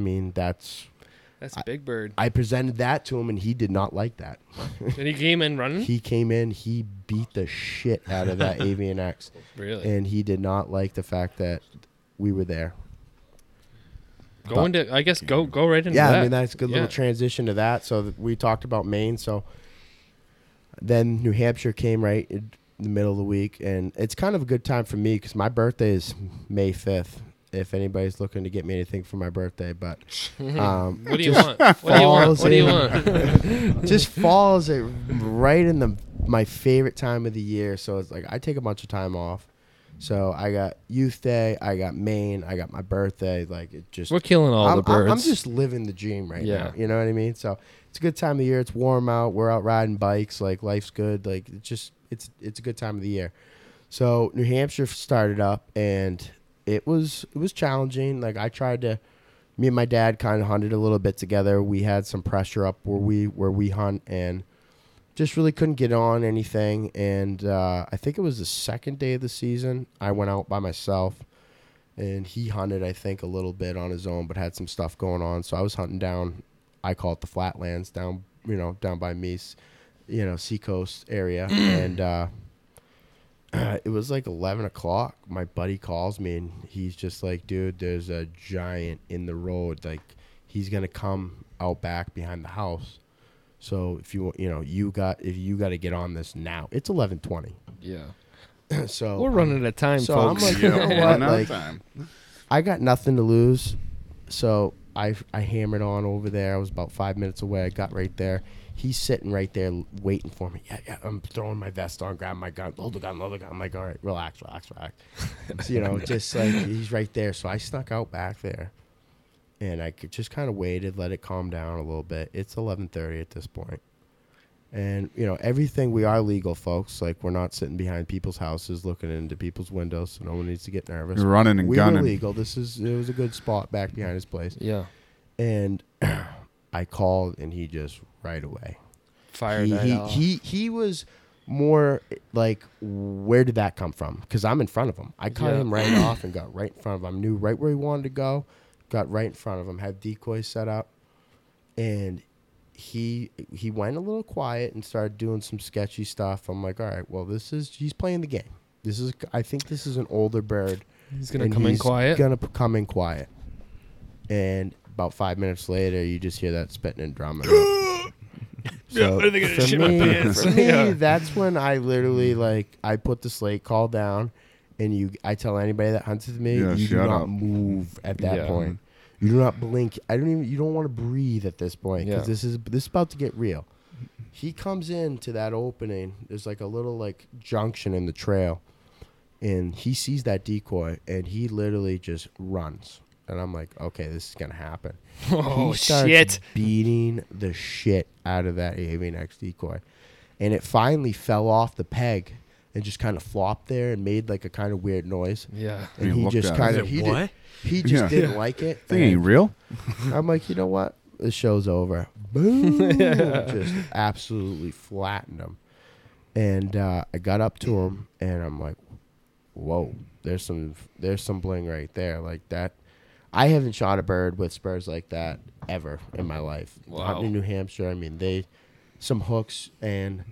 big bird. I presented that to him, and he did not like that. And he came in running. He came in, he beat the shit out of that Avian X. Really? And he did not like the fact that we were there. Go right into that. Yeah, I mean that's a good little transition to that. So we talked about Maine, so. Then New Hampshire came right in the middle of the week, and it's kind of a good time for me because my birthday is May 5th, if anybody's looking to get me anything for my birthday. But what do you want? Just falls right in my favorite time of the year. So it's like I take a bunch of time off. So I got Youth Day, I got Maine, I got my birthday. Like it just, we're killing all the birds. I'm just living the dream right now. You know what I mean? So it's a good time of year. It's warm out. We're out riding bikes. Like life's good. Like it's just it's a good time of the year. So New Hampshire started up, and it was challenging. Like I tried to. Me and my dad kind of hunted a little bit together. We had some pressure up where we hunt, and just really couldn't get on anything. And I think it was the second day of the season. I went out by myself, and he hunted, I think, a little bit on his own, but had some stuff going on. So I was hunting down, I call it the flatlands, down by Meese, Seacoast area. And it was like 11 o'clock. My buddy calls me, and he's just like, dude, there's a giant in the road. Like, he's going to come out back behind the house. So if you got to get on this now. It's 11:20. Yeah. So we're running out of time, folks. I'm like, you know what? I got nothing to lose. So I hammered on over there. I was about 5 minutes away. I got right there. He's sitting right there waiting for me. Yeah. I'm throwing my vest on, grabbing my gun, load the gun. I'm like, all right, relax. So, just like he's right there. So I snuck out back there. And I just kind of waited, let it calm down a little bit. It's 11:30 at this point. And, everything, we are legal, folks. Like, we're not sitting behind people's houses looking into people's windows, so no one needs to get nervous. You're running and gunning. We were legal. It was a good spot back behind his place. Yeah. And I called, and he just right away. Fired that off. He was more like, where did that come from? Because I'm in front of him. I cut him right off and got right in front of him. Knew right where he wanted to go. Got right in front of him, had decoys set up, and he went a little quiet and started doing some sketchy stuff. I'm like, all right, well, he's playing the game. I think this is an older bird. He's gonna come in quiet. And about 5 minutes later, you just hear that spitting and drumming. So for me, that's when I literally I put the slate call down. And I tell anybody that hunts with me, you do not move at that point. You do not blink. You don't want to breathe at this point because this is about to get real. He comes into that opening. There's like a little junction in the trail, and he sees that decoy, and he literally just runs. And I'm like, okay, this is gonna happen. Oh, he starts beating the shit out of that Avian X decoy, and it finally fell off the peg. And just kind of flopped there and made a kind of weird noise. Yeah. And he just kind of, didn't like it. Thing ain't real. I'm like, you know what? The show's over. Boom. Just absolutely flattened him. And I got up to him, and I'm like, whoa, there's some bling right there. Like that. I haven't shot a bird with spurs like that ever in my life. Wow. Hunting in New Hampshire, I mean, some hooks and...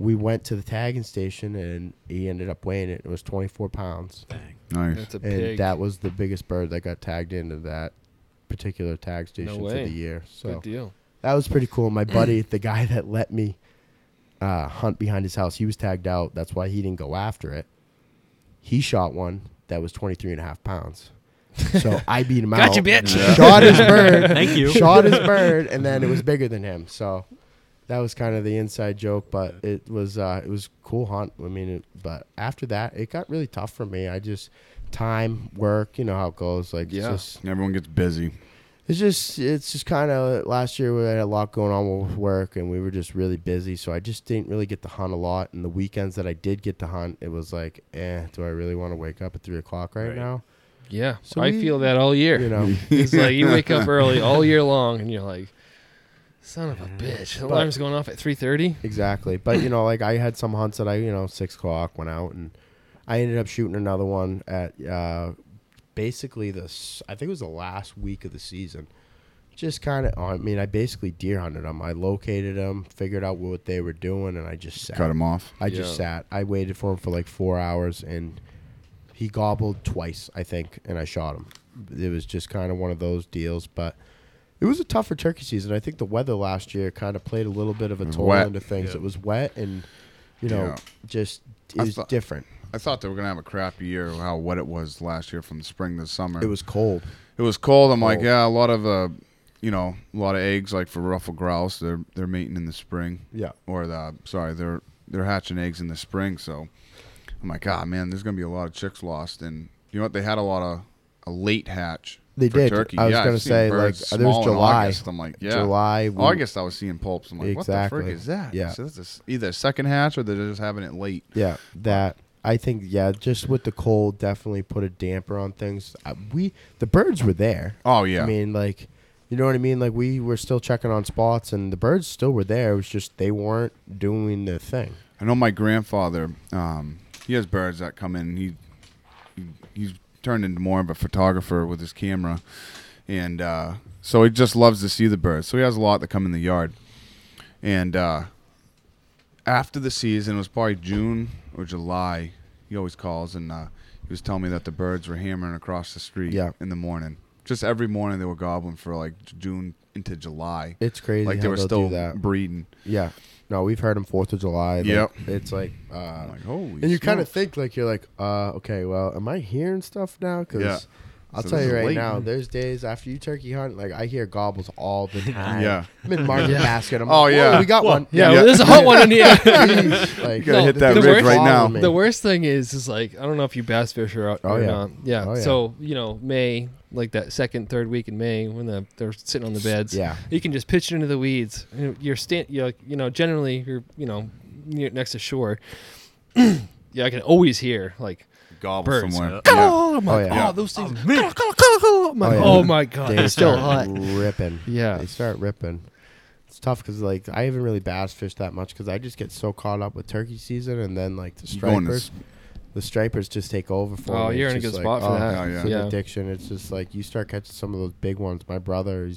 We went to the tagging station, and he ended up weighing it. It was 24 pounds. Dang. Nice. That's a pig. And that was the biggest bird that got tagged into that particular tag station for the year. So good deal. That was pretty cool. My buddy, the guy that let me hunt behind his house, he was tagged out. That's why he didn't go after it. He shot one that was 23 and a half pounds. So I beat him out. Gotcha, bitch. Yeah. Shot his bird. Thank you. Shot his bird, and then it was bigger than him. So... That was kind of the inside joke, but it was a cool hunt. I mean, but after that, it got really tough for me. I just time, work, you know how it goes. Everyone gets busy. It's just kind of last year we had a lot going on with work, and we were just really busy. So I just didn't really get to hunt a lot. And the weekends that I did get to hunt, it was like, do I really want to wake up at 3 o'clock right now? Yeah, so I feel that all year. It's like you wake up early all year long, and you're like. Son of a bitch. The alarm's going off at 3:30. Exactly. But, I had some hunts that 6 o'clock went out, and I ended up shooting another one at basically I think it was the last week of the season. Just kind of, I basically deer hunted them. I located them, figured out what they were doing, and I just sat. Cut them off. I just sat. I waited for him for 4 hours, and he gobbled twice, I think, and I shot him. It was just kind of one of those deals, but... It was a tougher turkey season. I think the weather last year kind of played a little bit of a toll into things. Yeah. It was wet and, it was different. I thought they were going to have a crappy year, how wet it was last year from spring to summer. It was cold. I'm like, a lot of eggs for ruffed grouse, they're mating in the spring. Yeah. Or they're hatching eggs in the spring. So I'm like, ah, man, there's going to be a lot of chicks lost. And you know what? They had a lot of a late hatch. They did. Turkey. I was going to say, like, there was July. August. I'm like, yeah. July. August, I was seeing pulps. I'm like, exactly. What the frick is that? Yeah. So this is either second hatch or they're just having it late. Yeah. That, I think, yeah, just with the cold, definitely put a damper on things. The birds were there. Oh, yeah. I mean, like, you know what I mean? Like, we were still checking on spots, and the birds still were there. It was just they weren't doing their thing. I know my grandfather, he has birds that come in. He's turned into more of a photographer with his camera, and so he just loves to see the birds. So he has a lot that come in the yard, and after the season, it was probably June or July, he always calls, and he was telling me that the birds were hammering across the street in the morning. Just every morning they were gobbling for like June into July. It's crazy like they were still breeding. Yeah. No, we've heard them 4th of July. Like, yep. It's like, holy and you kind of think, like, you're like, okay, well, am I hearing stuff now? Because I'll tell you right now, there's days after you turkey hunt, like, I hear gobbles all the time. Yeah. I'm in Market Basket. I'm like, we got one. Yeah, well, there's a hot one in here. Jeez, like, you got to hit that rig right now. The worst thing is, like, I don't know if you bass fish or not. Yeah. Oh, yeah. So, you know, May, like that second, third week in May when they're sitting on the beds. Yeah. You can just pitch it into the weeds. You're generally you're next to shore. Yeah, I can always hear like gobble birds. Somewhere. Yeah. Those things. Oh my God. They start ripping. Yeah. They start ripping. It's tough because, like, I haven't really bass fished that much because I just get so caught up with turkey season, and then, like, the stripers. The stripers just take over for me. You're in a good spot for that. It's an addiction. It's just like you start catching some of those big ones. My brother,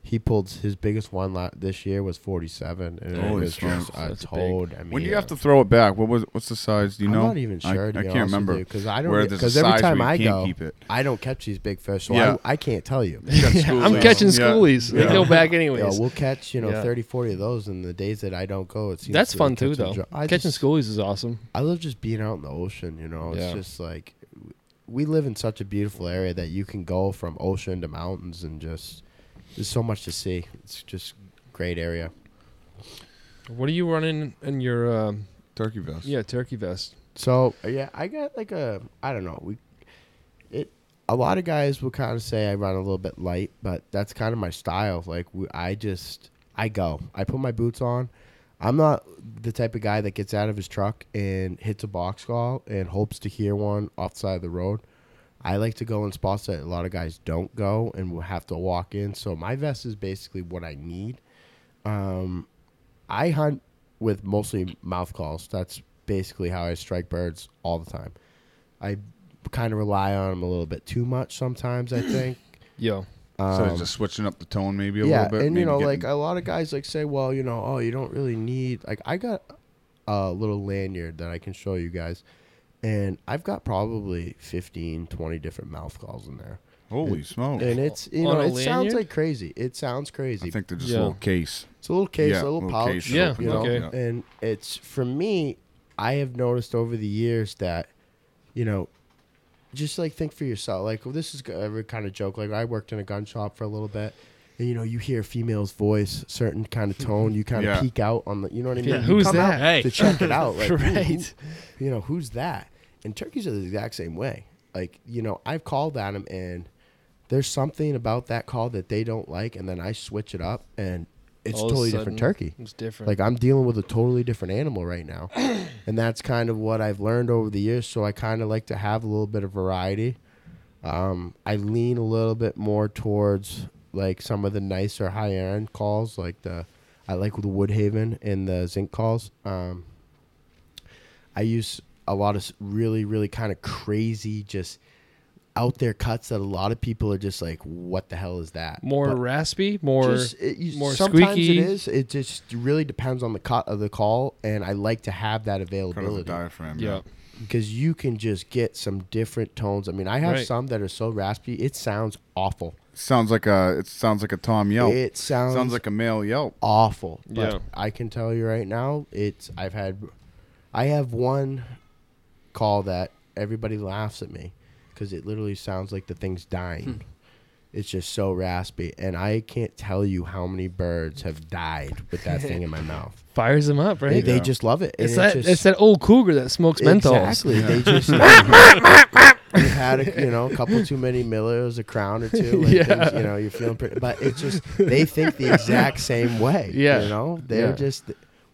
he pulled his biggest one this year was 47. And it was just a toad. I mean, when do you have to throw it back? What's the size? Do you know? I'm not even sure. I can't remember. Because every time I go, I don't catch these big fish. So I can't tell you. I'm catching schoolies. They go back anyways. We'll catch 30, 40 of those. And the days that I don't go, it seems that's fun too, though. Catching schoolies is awesome. I love just being out in the ocean. It's just like we live in such a beautiful area that you can go from ocean to mountains and just. There's so much to see. It's just great area. What are you running in your turkey vest? Yeah, turkey vest. So I got like I don't know. A lot of guys will kind of say I run a little bit light, but that's kind of my style. Like I go. I put my boots on. I'm not the type of guy that gets out of his truck and hits a box call and hopes to hear one off the side of the road. I like to go in spots that a lot of guys don't go and will have to walk in. So my vest is basically what I need. I hunt with mostly mouth calls. That's basically how I strike birds all the time. I kind of rely on them a little bit too much sometimes, I think. Yeah. So just switching up the tone maybe a little bit. Yeah, and like a lot of guys like say, well, you don't really need. Like I got a little lanyard that I can show you guys. And I've got probably 15, 20 different mouth calls in there. Holy smokes. And it's, it sounds like crazy. It sounds crazy. I think they're just a little case. It's a little case, a little pouch. Case okay. And it's, for me, I have noticed over the years that, just like think for yourself. Like, well, this is every kind of joke. Like, I worked in a gun shop for a little bit. And, you hear a female's voice, certain kind of tone. You kind of peek out on the, you know what I mean? Yeah, who's that? Hey. To check it out. Like, right. Who's that? And turkeys are the exact same way. Like, I've called at them, and there's something about that call that they don't like, and then I switch it up, and it's all totally different turkey. It's different. Like, I'm dealing with a totally different animal right now. And that's kind of what I've learned over the years, so I kind of like to have a little bit of variety. I lean a little bit more towards... like some of the nicer high end calls, like I like the Woodhaven and the zinc calls. I use a lot of really, really kind of crazy, just out there cuts that a lot of people are just like, "What the hell is that?" More raspy, more sometimes squeaky. It is. It just really depends on the cut of the call, and I like to have that availability. Cut of the diaphragm, yeah. Because you can just get some different tones. I mean, I have some that are so raspy, it sounds awful. It sounds like a Tom yelp. It sounds like a male yelp. Awful. But I can tell you right now, I have one call that everybody laughs at me because it literally sounds like the thing's dying. It's just so raspy, and I can't tell you how many birds have died with that thing in my mouth. Fires them up, right? They just love it. It's that old cougar that smokes menthols. Exactly. Yeah. They just you've had a couple too many Millers, a crown or two, and things, you're feeling pretty. But it's just they think the exact same way. Yeah, they're just.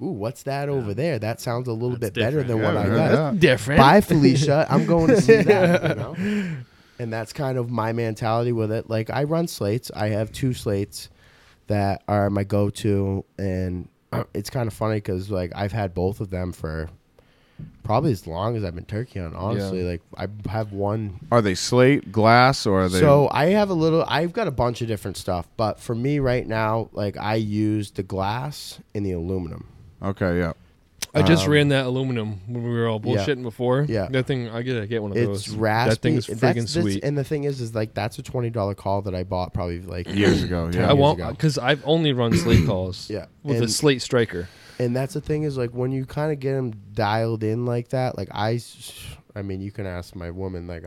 Ooh, what's that over there? That sounds a little bit different. Better than what I got. That's different. Bye, Felicia. I'm going to see that. And that's kind of my mentality with it. Like, I run slates. I have two slates that are my go-to. And it's kind of funny because, like, I've had both of them for probably as long as I've been turkey hunting, honestly. Yeah. Like, I have one. Are they slate, glass, or are they? So, I've got a bunch of different stuff. But for me right now, like, I use the glass and the aluminum. Okay, yeah. I just ran that aluminum when we were all bullshitting before. Yeah. That thing, I get one of those. It's raspy. That thing is freaking sweet. And the thing is like, that's a $20 call that I bought probably like years ago. Yeah. Because I've only run slate calls with a slate striker. And that's the thing is, like, when you kind of get them dialed in like that, like, I mean, you can ask my woman, like,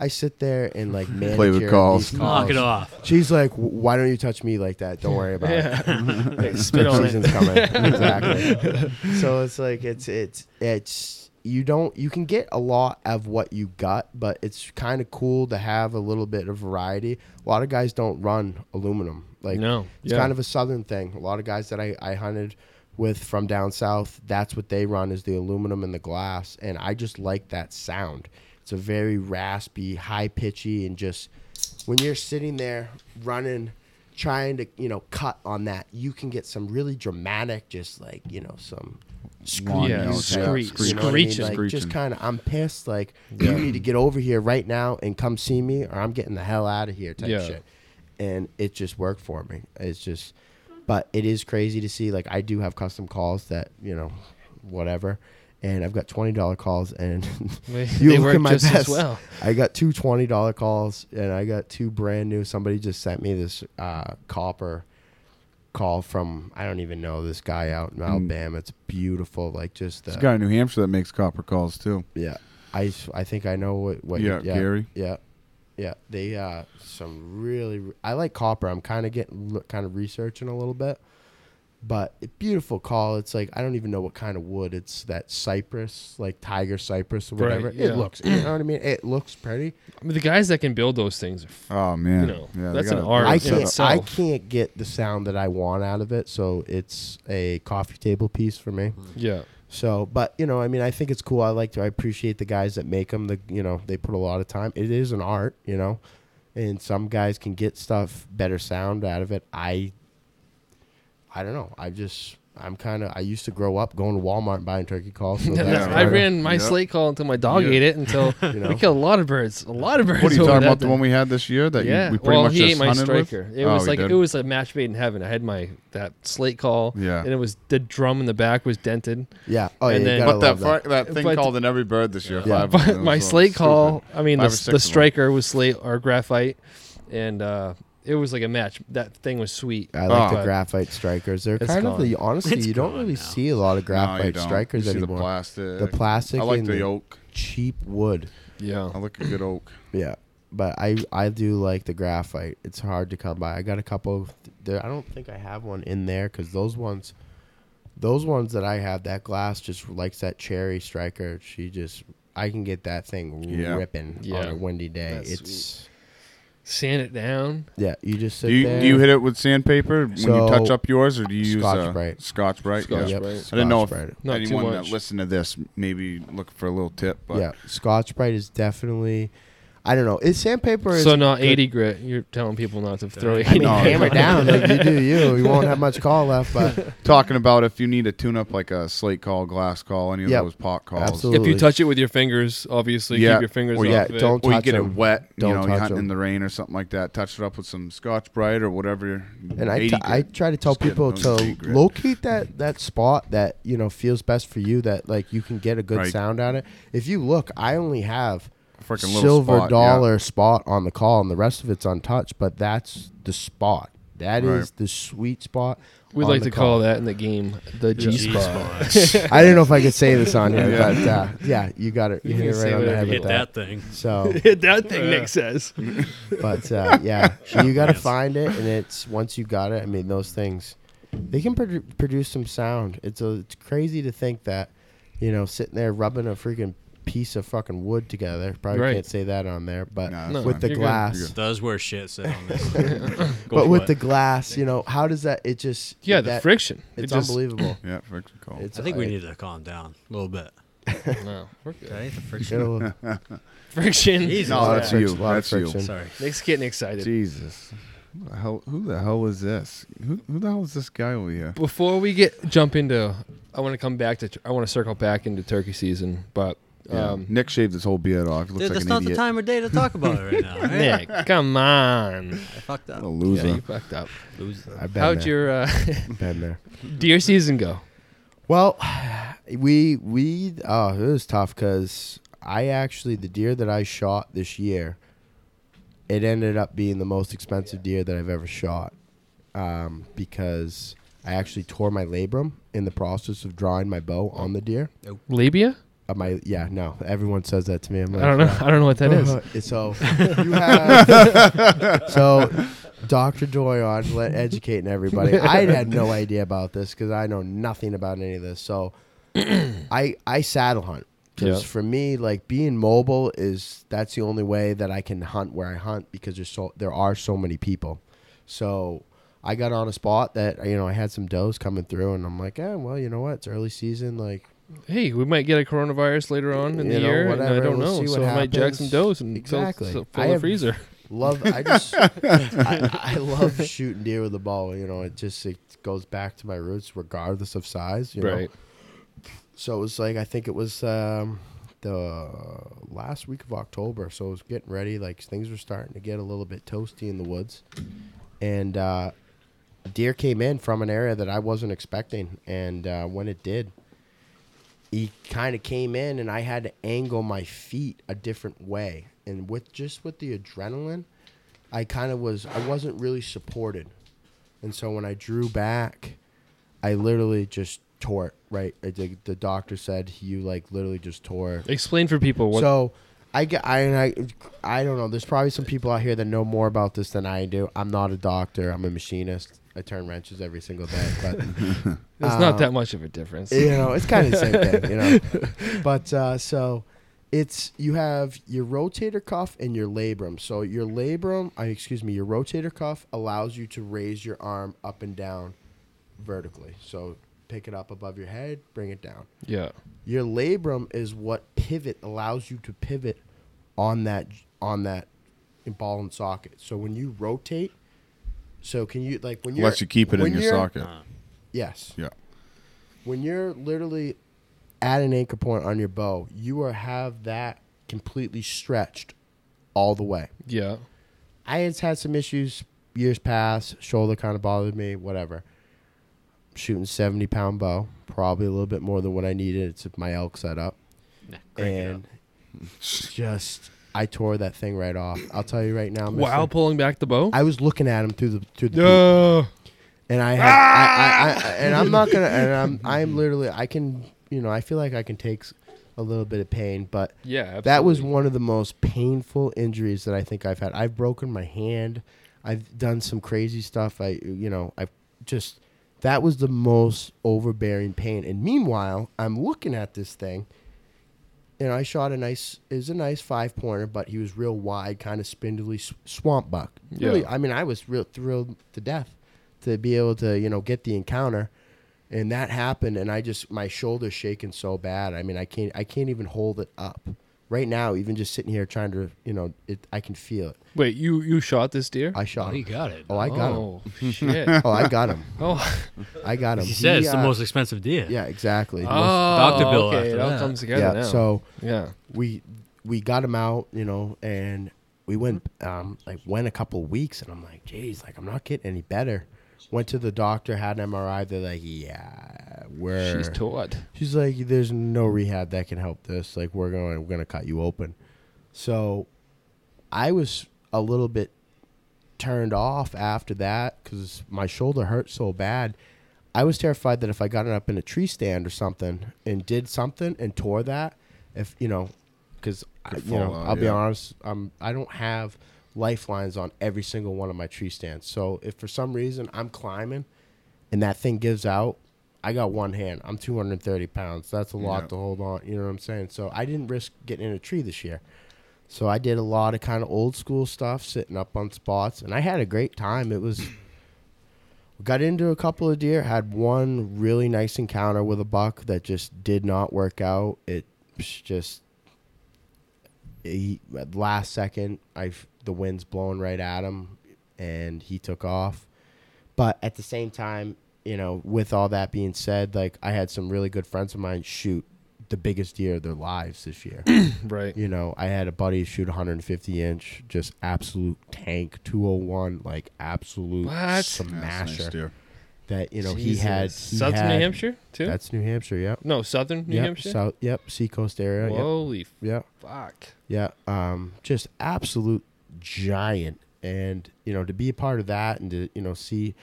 I sit there and, like, manage play with calls. Knock it off. She's like, why don't you touch me like that? Don't worry about it. Spit on season's coming. Exactly. So it's like, it's you can get a lot of what you got, but it's kind of cool to have a little bit of variety. A lot of guys don't run aluminum. Like, no. It's kind of a southern thing. A lot of guys that I hunted with from down south, that's what they run is the aluminum and the glass. And I just like that sound. It's a very raspy, high-pitchy, and just when you're sitting there running, trying to, cut on that, you can get some really dramatic, just like, some screeching. Like, just kind of, I'm pissed. Like, you need to get over here right now and come see me, or I'm getting the hell out of here type shit. And it just worked for me. It's just, but it is crazy to see. Like, I do have custom calls that, whatever. And I've got $20 calls, and you look at my best. As well. I got two $20 calls, and I got two brand new. Somebody just sent me this copper call from, I don't even know, this guy out in Alabama. It's beautiful, like just this guy in New Hampshire that makes copper calls too. Yeah, I think I know what. Yeah, Gary. Yeah. They some really. I like copper. I'm kind of researching a little bit. But a beautiful call. It's like, I don't even know what kind of wood. It's that cypress, like tiger cypress or whatever. Right, yeah. It looks, you know what I mean? It looks pretty. I mean, the guys that can build those things. Oh, man. That's an art. I can't get the sound that I want out of it. So it's a coffee table piece for me. Yeah. So, but, I mean, I think it's cool. I appreciate the guys that make them. They put a lot of time. It is an art, and some guys can get stuff, better sound out of it. I don't know. I used to grow up going to Walmart and buying turkey calls. So I ran my slate call until my dog ate it. Until we killed a lot of birds. A lot of birds. What are you talking about? The one we had this year that we pretty much just hunted with? Well, he ate my striker. It was a match made in heaven. I had that slate call. Yeah. And it was the drum in the back was dented. Yeah. Oh, and then, but that thing called in every bird this year. Yeah. But my slate call. I mean, the striker was slate or graphite, and. It was like a match. That thing was sweet. I like the graphite strikers. They're kind of the, honestly, you don't really see a lot of graphite strikers anymore. The plastic. I like the oak. Cheap wood. Yeah. I like a good oak. Yeah. But I do like the graphite. It's hard to come by. I got a couple. I don't think I have one in there because those ones that I have, that glass just likes that cherry striker. I can get that thing ripping on a windy day. That's sweet. Sand it down. Yeah, you just sit there. Do you hit it with sandpaper when you touch up yours, or do you use Scotch-Brite? Scotch-Brite. I didn't know if anyone that listened to this maybe look for a little tip. But. Yeah, Scotch-Brite is definitely. I don't know. Is sandpaper so is not good. 80 grit? You're telling people not to throw 80 grit. Hammer down. Like you do you. You won't have much call left. But talking about if you need to tune up like a slate call, glass call, any of those pot calls. Absolutely. If you touch it with your fingers, obviously keep your fingers off it. Don't touch it. Or you get it wet. Don't touch it in the rain or something like that. Touch it up with some Scotch-Brite or whatever. And I try to tell people to locate that spot that feels best for you. That like you can get a good sound out of it. If you look, I only have. Freaking little silver spot on the call, and the rest of it's untouched. But that's the spot. That is the sweet spot. We like to call that in the game the G spot. I didn't know if I could say this on here, but yeah, you got it. You hit it right on the head. Hit that thing. So hit that thing. Nick says. But yeah, you got to find it, and it's once you got it. I mean, those things, they can produce some sound. It's crazy to think that, you know, sitting there rubbing a freaking piece of fucking wood together. Probably can't say that on there, but with the glass. Does where shit said on this. But with the glass, you know, how does that, it just... Yeah, the friction. It's unbelievable. Yeah, friction call. I think we need to calm down a little bit. No, we're good. I hate the friction. Friction. Jesus. No, that's you. That's you. Sorry. Nick's getting excited. Jesus. Who the hell is this? Who the hell is this guy over here? Before we jump into... I want to circle back into turkey season, but... Yeah. Nick shaved his whole beard off. He looks like an idiot. Dude, that's not the time of day to talk about it right now. Right? Nick, come on. I fucked up. A loser. Yeah, you fucked up. Loser. How'd your deer season go? Well, it was tough because the deer that I shot this year, it ended up being the most expensive deer that I've ever shot, because I actually tore my labrum in the process of drawing my bow on the deer. Labia? Everyone says that to me. I'm like, I don't know. I don't know what that is. So you have Dr. Doyon educating everybody. I had no idea about this because I know nothing about any of this. So I saddle hunt because for me, like, being mobile that's the only way that I can hunt where I hunt, because there are so many people. So I got on a spot that, you know, I had some does coming through, and I'm like, well, you know what? It's early season, like. Hey, we might get a coronavirus later on in the year. And I don't know. So I might jack some does and fill the freezer. I love shooting deer with a bow. You know, it goes back to my roots, regardless of size. You know? So it was I think it was the last week of October. So it was getting ready. Like, things were starting to get a little bit toasty in the woods, and deer came in from an area that I wasn't expecting. And when it did, he kind of came in, and I had to angle my feet a different way. And with the adrenaline, I wasn't really supported. And so when I drew back, I literally just tore it, right? The doctor said, you literally just tore it. Explain for people. So I don't know. There's probably some people out here that know more about this than I do. I'm not a doctor. I'm a machinist. I turn wrenches every single day, but it's not that much of a difference. You know, it's kind of the same thing. You know, but so you have your rotator cuff and your labrum. So your rotator cuff allows you to raise your arm up and down vertically. So pick it up above your head, bring it down. Yeah. Your labrum is what allows you to pivot on that ball and socket. So when you rotate. So can you lets you keep it in your socket? Yes. Yeah. When you're literally at an anchor point on your bow, you have that completely stretched all the way. Yeah. I had some issues years past. Shoulder kind of bothered me. Whatever. I'm shooting 70-pound bow, probably a little bit more than what I needed. It's my elk setup, I tore that thing right off. I'll tell you right now. While pulling back the bow, I was looking at him through the peak. And I feel like I can take a little bit of pain, but that was one of the most painful injuries that I think I've had. I've broken my hand. I've done some crazy stuff. That was the most overbearing pain. And meanwhile, I'm looking at this thing. And I shot a nice 5-pointer, but he was real wide, kind of spindly swamp buck. Yeah. Really, I mean, I was real thrilled to death to be able to, you know, get the encounter, and that happened. And my shoulder's shaking so bad. I mean, I can't even hold it up right now. Even just sitting here trying to, you know, I can feel it. Wait, you shot this deer? I shot him. He got it. Oh, I got him. Shit. Oh, I got him. Oh, I got him. He said it's the most expensive deer. Yeah, exactly. Dr. Bill. Okay, it all comes together now. So we got him out, you know, and we went a couple of weeks, and I'm like, geez, I'm not getting any better. Went to the doctor, had an MRI. They're like, she's taught. She's like, there's no rehab that can help this. Like, we're gonna cut you open. So I was a little bit turned off after that because my shoulder hurt so bad. I was terrified that if I got it up in a tree stand or something and did something and tore that, if you know, because I'll be honest, I don't have lifelines on every single one of my tree stands. So if for some reason I'm climbing and that thing gives out, I got one hand. I'm 230 pounds. That's a lot to hold on. You know what I'm saying? So I didn't risk getting in a tree this year. So I did a lot of kind of old school stuff, sitting up on spots, and I had a great time. It was, got into a couple of deer, had one really nice encounter with a buck that just did not work out. It just, at last second, the wind's blowing right at him, and he took off. But at the same time, you know, with all that being said, like, I had some really good friends of mine shoot the biggest deer of their lives this year. Right. You know, I had a buddy shoot 150 inch, just absolute tank, 201, like absolute smasher. Nice deer. That, you know, Jesus. Southern New Hampshire too? That's New Hampshire, yeah. No, Southern New Hampshire? Seacoast area. Holy fuck. Yeah. Just absolute giant. And, you know, to be a part of that and to, you know, see,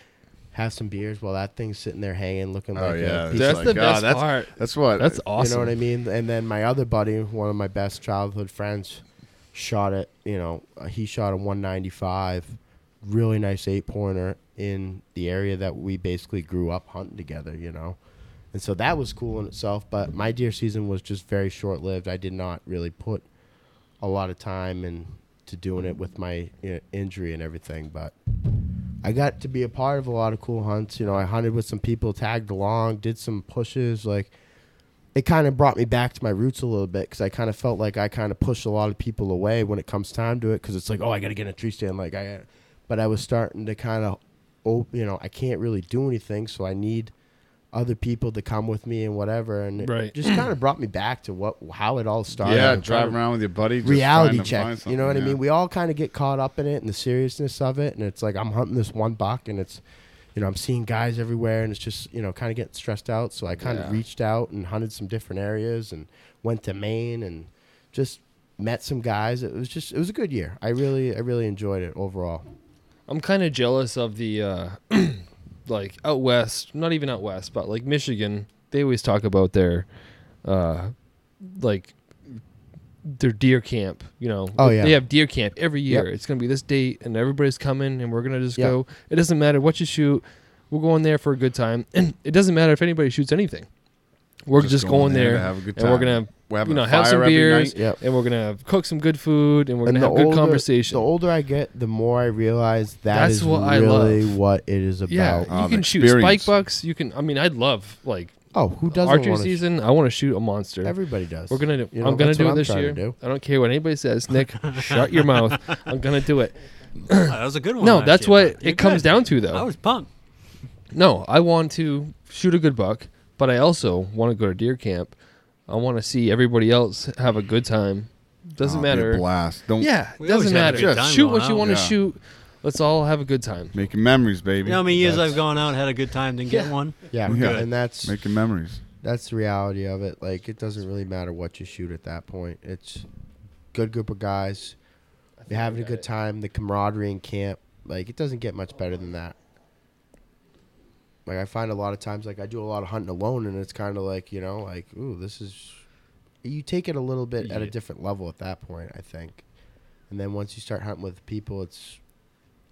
have some beers while that thing's sitting there hanging, looking like a piece of the best part. That's awesome. You know what I mean? And then my other buddy, one of my best childhood friends, shot it. You know, he shot a 195, really nice 8-pointer in the area that we basically grew up hunting together. You know, and so that was cool in itself. But my deer season was just very short lived. I did not really put a lot of time into doing it with my injury and everything, but I got to be a part of a lot of cool hunts. You know, I hunted with some people, tagged along, did some pushes. Like, it kind of brought me back to my roots a little bit because I kind of felt like I kind of pushed a lot of people away when it comes time to it because it's like, oh, I got to get in a tree stand. Like, but I was starting to kind of, you know, I can't really do anything, so I need other people to come with me and whatever. And it just kind of brought me back to how it all started. Yeah, driving around with your buddy. Just reality check. You know what I mean? We all kind of get caught up in it and the seriousness of it. And it's like, I'm hunting this one buck and it's, you know, I'm seeing guys everywhere and it's just, you know, kind of getting stressed out. So I kind of reached out and hunted some different areas and went to Maine and just met some guys. It was a good year. I really enjoyed it overall. I'm kind of jealous of the, like out west, not even out west, but like Michigan, they always talk about their deer camp, you know. Oh, yeah. They have deer camp every year. Yep. It's going to be this date and everybody's coming and we're going to just go. It doesn't matter what you shoot. We're going there for a good time. And it doesn't matter if anybody shoots anything. We're just going there to have a good time. And we're going to have some beers and we're going to cook some good food and we're going to have good conversation. The older I get, the more I realize that's really what it is about. Yeah, you can shoot spike bucks. You can, I mean, I'd love like who doesn't archery season. I want to shoot a monster. Everybody does. We're going to do, I'm going to do it this year. I don't care what anybody says. Nick, shut your mouth. I'm going to do it. That was a good one. No, that's what it comes down to though. I was pumped. No, I want to shoot a good buck, but I also want to go to deer camp. I want to see everybody else have a good time. Doesn't matter. Blast. It doesn't matter. Just shoot what you want to shoot. Let's all have a good time. Making memories, baby. You know how many years I've gone out and had a good time, didn't get one? Yeah. And that's making memories. That's the reality of it. Like, it doesn't really matter what you shoot at that point. It's good group of guys. You're having a good time. The camaraderie in camp. Like, it doesn't get much better than that. Like, I find a lot of times, like, I do a lot of hunting alone, and it's kind of like, you know, like, ooh, this is... You take it a little bit at a different level at that point, I think. And then once you start hunting with people, it's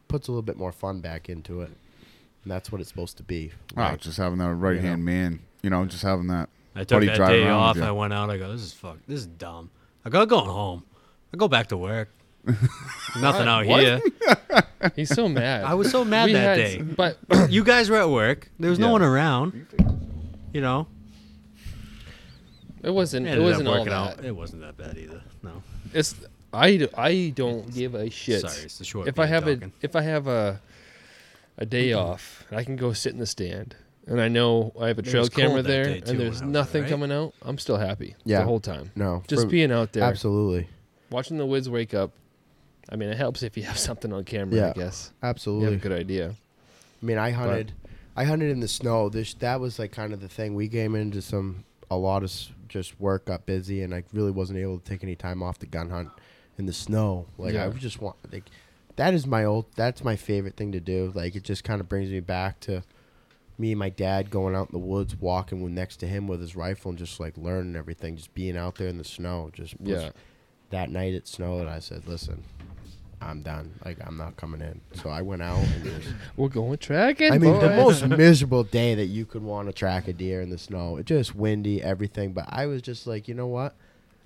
puts a little bit more fun back into it. And that's what it's supposed to be. Right? Oh, just having that right-hand man. You know, just having that... I took that day off, I went out, I go, this is dumb. I go, I'm going home. I go back to work. Nothing out here. He's so mad. I was so mad that day. But you guys were at work. There was no one around. You know, it wasn't all that. Out. It wasn't that bad either. No, it's I don't give a shit. Sorry, it's the short. If I have a day off, and I can go sit in the stand, and I know I have a trail camera there, and there's nothing coming out. I'm still happy the whole time. No, just being out there, absolutely watching the woods wake up. I mean, it helps if you have something on camera, I guess. Absolutely. You have a good idea. I mean, I hunted in the snow. That was like kind of the thing. We came into a lot of just work, got busy, and I really wasn't able to take any time off to gun hunt in the snow. Like, I just want, like, that is my old, that's my favorite thing to do. Like, it just kind of brings me back to me and my dad going out in the woods, walking next to him with his rifle and just like learning everything, just being out there in the snow. Just that night it snowed. I said, listen, I'm done. Like, I'm not coming in. So I went out and just... We're going tracking, I mean, boys. The most miserable day that you could want to track a deer in the snow. It just windy, everything. But I was just like, you know what?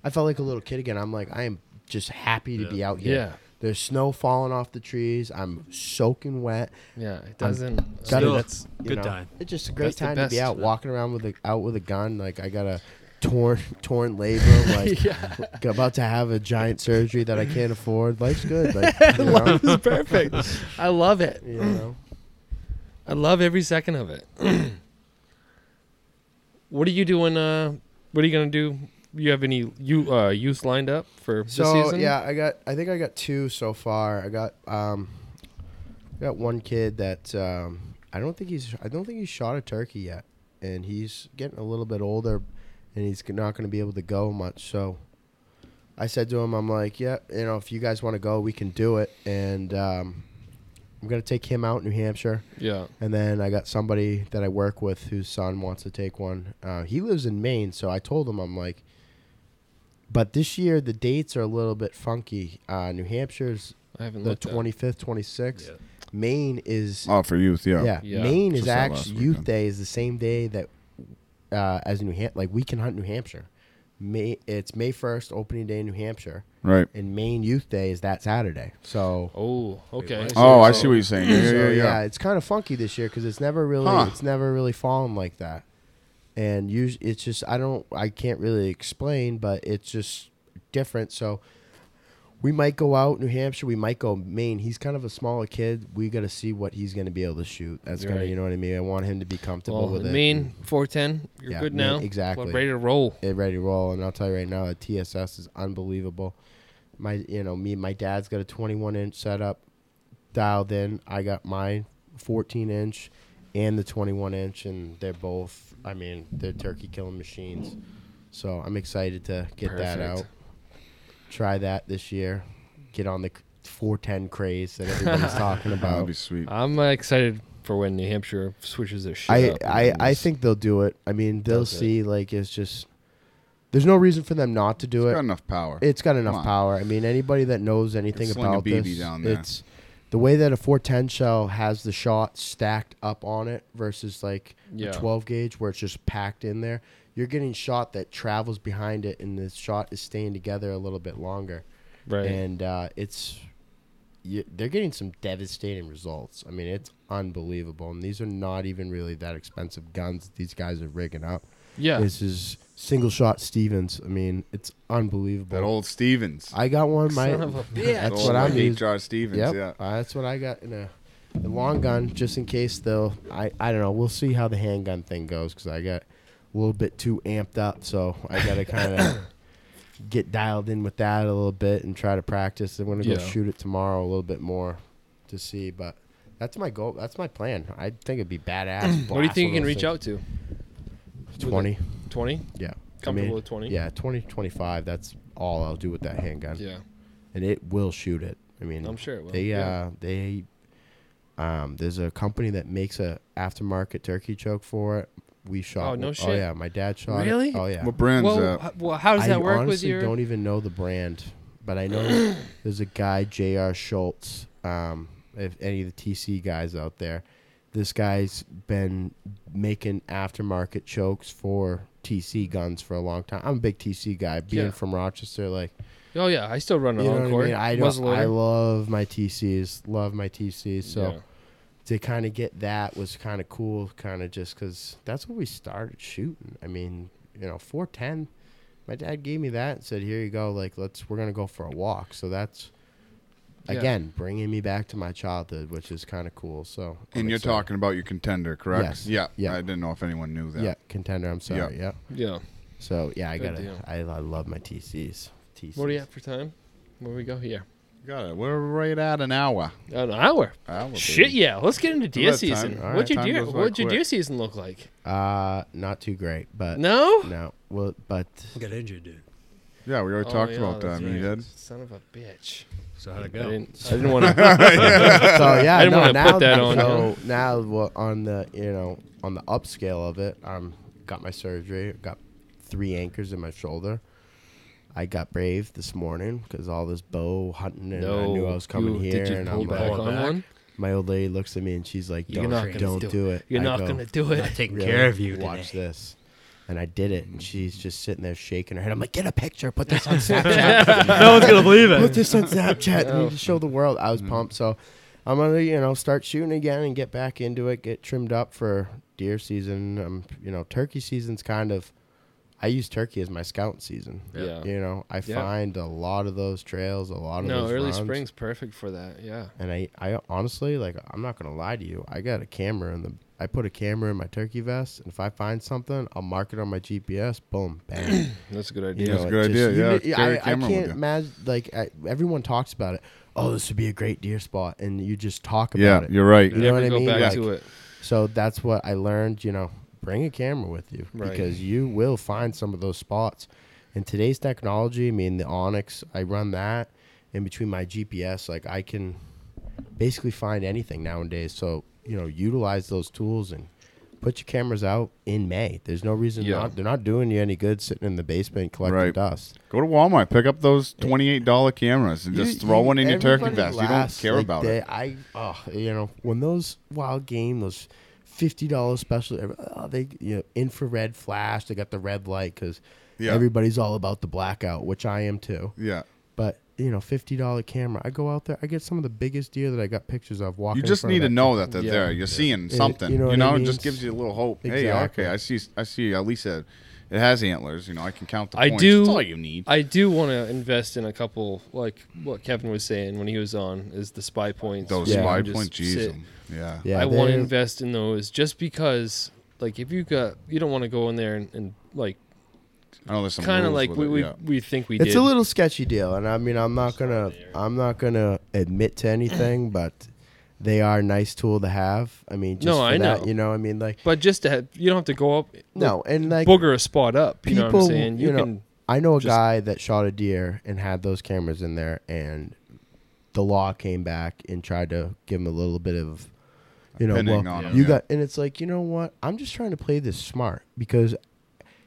I felt like a little kid again. I'm like, I am just happy to be out here. Yeah. There's snow falling off the trees. I'm soaking wet. Yeah, it doesn't... That's a good time. It's just a great time to be out, walking around with a gun. Like, I got a... torn labor, like about to have a giant surgery that I can't afford. Life's good. Like, life is perfect. I love it. You know? I love every second of it. What are you doing? What are you gonna do? You have any use lined up for this season? Yeah, I think I got two so far. I got one kid that I don't think he's shot a turkey yet, and he's getting a little bit older. And he's not going to be able to go much. So I said to him, I'm like, yeah, you know, if you guys want to go, we can do it. And I'm going to take him out in New Hampshire. Yeah. And then I got somebody that I work with whose son wants to take one. He lives in Maine. So I told him, I'm like, but this year the dates are a little bit funky. New Hampshire's the 25th, 26th. Yeah. Maine is. Oh, for youth, yeah. Maine is actually, Youth Day is the same day that. As New Hampshire, like, we can hunt New Hampshire. It's May 1st, opening day in New Hampshire. Right. And Maine Youth Day is that Saturday. So. Oh, okay. Oh, I see what you're saying. Yeah, it's kind of funky this year because it's never really fallen like that. And it's just I can't really explain, but it's just different. So we might go out New Hampshire. We might go Maine. He's kind of a smaller kid. We got to see what he's going to be able to shoot. That's right. You know what I mean? I want him to be comfortable with it. Maine, 410. You're good now. Exactly. Well, ready to roll. Ready to roll. And I'll tell you right now, the TSS is unbelievable. My dad's got a 21-inch setup dialed in. I got my 14-inch and the 21-inch, and they're both, they're turkey-killing machines. So I'm excited to get that out. Try that this year. Get on the 410 craze that everybody's talking about. That'd be sweet. I'm excited for when New Hampshire switches their shit up. I think they'll do it. I mean, they'll see. Like, it's just there's no reason for them not to do it. It's got enough power. I mean, anybody that knows anything about this, it's the way that a 410 shell has the shot stacked up on it versus like a 12 gauge where it's just packed in there. You're getting shot that travels behind it, and the shot is staying together a little bit longer. Right. And they're getting some devastating results. I mean, it's unbelievable. And these are not even really that expensive guns that these guys are rigging up. Yeah. This is single-shot Stevens. I mean, it's unbelievable. That old Stevens. I got one. That's what I'm using. JR Stevens, yeah. That's what I got in the long gun, just in case, though. I don't know. We'll see how the handgun thing goes because I got... a little bit too amped up, so I gotta kind of get dialed in with that a little bit and try to practice. I'm gonna go shoot it tomorrow a little bit more to see, but that's my goal. That's my plan. I think it'd be badass. What do you think you can reach out to? 20. 20? Yeah. Comfortable with 20? Yeah, 20, 25. That's all I'll do with that handgun. Yeah. And it will shoot it. I mean, I'm sure it will. They there's a company that makes a aftermarket turkey choke for it. We shot. Oh, no shit. Oh, yeah. My dad shot. Really? It. Oh, yeah. What brand's that? Well, how does that work with your... I honestly don't even know the brand, but I know there's a guy, JR Schultz, if any of the TC guys out there. This guy's been making aftermarket chokes for TC guns for a long time. I'm a big TC guy. Being from Rochester, like... Oh, yeah. I still run a long court. I love my TCs. So... Yeah. To kind of get that was kind of cool, kind of just because that's what we started shooting. 410. My dad gave me that and said, "Here you go. Like, we're gonna go for a walk." So that's again bringing me back to my childhood, which is kind of cool. So. And you're talking about your Contender, correct? Yes. Yeah. I didn't know if anyone knew that. Yeah, Contender. I'm sorry. Yeah. Yeah. So I gotta. I love my TCs. What do you have for time? Where we go here? Got it. We're right at an hour. Shit, baby. Yeah. Let's get into deer season. Right, what'd your deer season look like? Not too great, but no. Well, but I got injured, dude. Yeah, we already talked about that. Son of a bitch. So how'd it go? I didn't want to. So yeah, I didn't want to put that on. So now on the on the upscale of it, got my surgery. Got 3 anchors in my shoulder. I got brave this morning because all this bow hunting and I knew I was coming here. Did you pull back on one? My old lady looks at me and she's like, "Don't do it. You're not gonna do it. I'm taking care of you. Watch this." And I did it, and she's just sitting there shaking her head. I'm like, get a picture. Put this on Snapchat. No one's going to believe it. Put this on Snapchat. No. And just show the world. I was pumped. So I'm going to, start shooting again and get back into it, get trimmed up for deer season. Turkey season's kind of, I use turkey as my scout season. Yeah. I find a lot of those trails, a lot of those early rounds. Spring's perfect for that, yeah. And I honestly, I'm not going to lie to you. I got a camera I put a camera in my turkey vest, and if I find something, I'll mark it on my GPS. Boom, bang. That's a good idea. I can't imagine. Everyone talks about it. Oh, this would be a great deer spot, and you just talk about it. Yeah, you're right. You know what I mean? Back to it. So that's what I learned. Bring a camera with you because you will find some of those spots. And today's technology, the Onyx, I run that in between my GPS. I can basically find anything nowadays. So. Utilize those tools and put your cameras out in May. There's no reason not. They're not doing you any good sitting in the basement collecting dust. Go to Walmart, pick up those $28 cameras and just throw one in your turkey vest. You don't care about it. When those wild game, those $50 specials, infrared flash, they got the red light because everybody's all about the blackout, which I am too. Yeah. But $50 camera. I go out there. I get some of the biggest deer that I got pictures of walking. You just need to know that they're there. You're seeing something. It just gives you a little hope. Exactly. Hey, okay, I see. At least it has antlers. I can count the points. That's all you need. I do want to invest in a couple, like what Kevin was saying when he was on, is the Spy Points. Those Spy Points, jeez. Yeah. I want to invest in those just because, if you don't want to go in there and I know there's some kind of we think we did. It's a little sketchy deal, and I'm not gonna admit to anything, but they are a nice tool to have. I know. But just to have, you don't have to go up. No, and booger a spot up. You know what I'm saying? I know a guy that shot a deer and had those cameras in there, and the law came back and tried to give him a little bit of. And it's like, you know what? I'm just trying to play this smart because.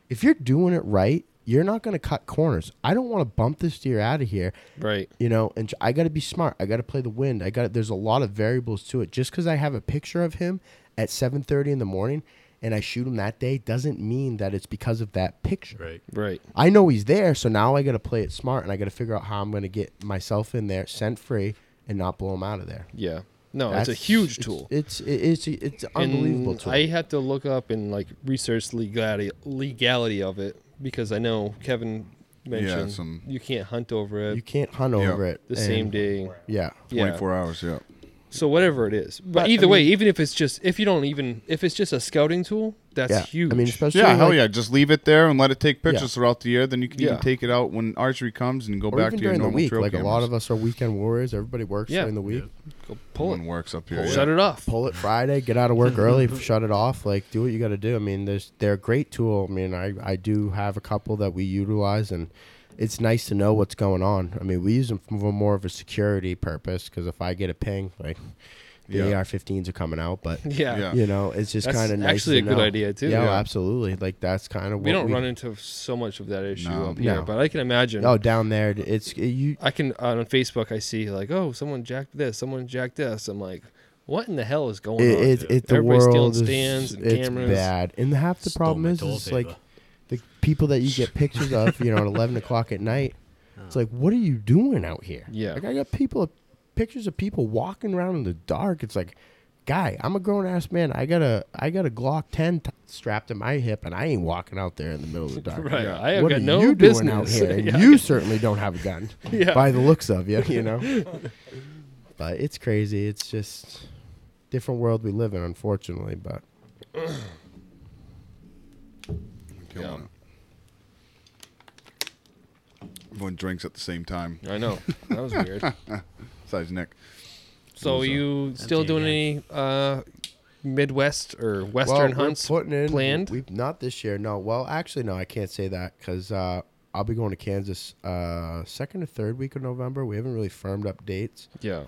If you're doing it right, you're not going to cut corners. I don't want to bump this deer out of here. Right. And I got to be smart. I got to play the wind. There's a lot of variables to it. Just because I have a picture of him at 7:30 in the morning and I shoot him that day doesn't mean that it's because of that picture. Right. I know he's there, so now I got to play it smart and I got to figure out how I'm going to get myself in there, scent free, and not blow him out of there. Yeah. No, it's a huge tool. It's an unbelievable tool. I had to look up and research legality of it because I know Kevin mentioned you can't hunt over it. You can't hunt over it the same day. 24 hours. Yeah. So whatever it is, but either way, even if it's just if it's just a scouting tool, that's huge. Especially just leave it there and let it take pictures throughout the year. Then you can even take it out when archery comes and go or back even to your normal trail cameras. A lot of us are weekend warriors. Everybody works during the week. Yeah. Go pull it. Works up here. Shut it off. Pull it Friday. Get out of work early. Shut it off. Do what you got to do. They're a great tool. I do have a couple that we utilize and. It's nice to know what's going on. We use them for more of a security purpose because if I get a ping, the AR-15s are coming out. But, it's just kind of nice actually to know. A good idea, too. Yeah, absolutely. That's kind of what we don't run into so much of that issue up here. No. But I can imagine. Oh, down there. On Facebook, I see, someone jacked this, someone jacked this. I'm like, what in the hell is going on? Everybody's stealing stands and cameras. It's bad. And half the problem is the people that you get pictures of, at 11 o'clock at night, it's like, what are you doing out here? Yeah. I got pictures of people walking around in the dark. It's like, guy, I'm a grown-ass man. I got a Glock 10 strapped to my hip, and I ain't walking out there in the middle of the dark. Right. I have got no business out here? And you certainly don't have a gun by the looks of you, But it's crazy. It's just different world we live in, unfortunately, but... Everyone drinks at the same time. I know. That was weird. Besides Nick. So are you still doing any Midwest or Western hunts planned? Not this year. No. Well, actually, no. I can't say that because I'll be going to Kansas second or third week of November. We haven't really firmed up dates. Yeah.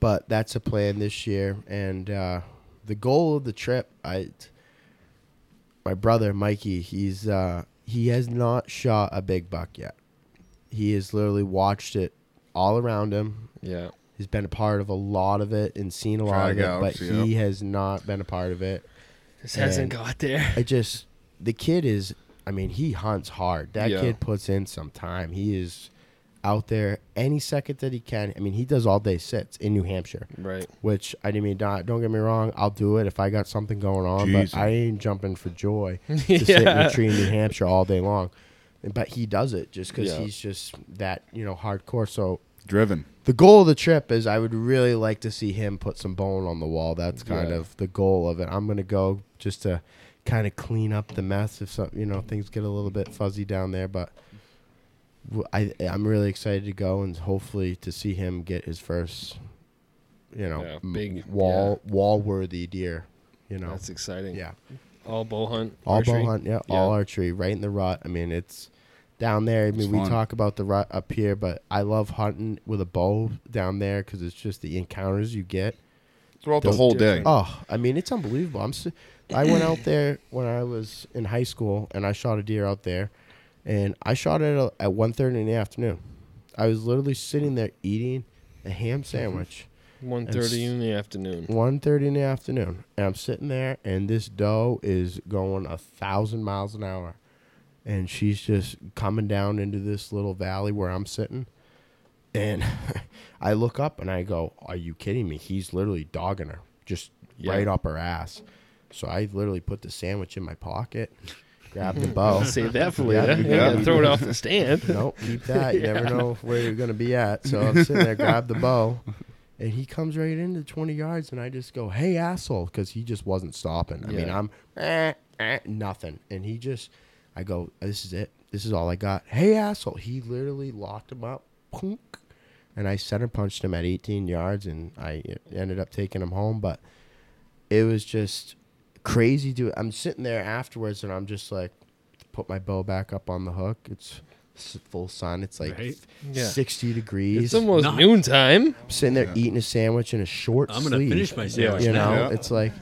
But that's a plan this year. And the goal of the trip, my brother, Mikey, he has not shot a big buck yet. He has literally watched it all around him. Yeah. He's been a part of a lot of it and seen a lot of it, but he has not been a part of it. Just hasn't got there. The kid is, he hunts hard. That kid puts in some time. He is out there any second that he can. He does all day sits in New Hampshire. Right. Which, don't get me wrong, I'll do it if I got something going on, but I ain't jumping for joy to sit in a tree in New Hampshire all day long. But he does it just because he's just that, hardcore. So driven. The goal of the trip is I would really like to see him put some bone on the wall. That's kind of the goal of it. I'm going to go just to kind of clean up the mess if things get a little bit fuzzy down there. But I'm really excited to go and hopefully to see him get his first, big wall-worthy deer. That's exciting. Yeah. All bow hunt. All archery, right in the rut. It's down there. We talk about the rut up here, but I love hunting with a bow down there because it's just the encounters you get throughout the whole day. Oh, it's unbelievable. I went out there when I was in high school, and I shot a deer out there, and I shot it at 1:30 in the afternoon. I was literally sitting there eating a ham sandwich. 1:30 in the afternoon. 1:30 in the afternoon. And I'm sitting there, and this doe is going 1,000 miles an hour. And she's just coming down into this little valley where I'm sitting. And I look up, and I go, are you kidding me? He's literally dogging her, just right up her ass. So I literally put the sandwich in my pocket, grabbed the bow. Save that for later. Throw it off the stand. Nope, keep that. You never know where you're going to be at. So I'm sitting there, grab the bow. And he comes right into 20 yards, and I just go, hey, asshole, because he just wasn't stopping. Nothing. And he just, I go, this is it. This is all I got. Hey, asshole. He literally locked him up. And I center punched him at 18 yards, and I ended up taking him home. But it was just crazy. I'm sitting there afterwards, and I'm just like, put my bow back up on the hook. It's full sun. It's like 60 degrees. It's almost noontime. I'm sitting there eating a sandwich in a short sleeve. I'm going to finish my sandwich now. It's like,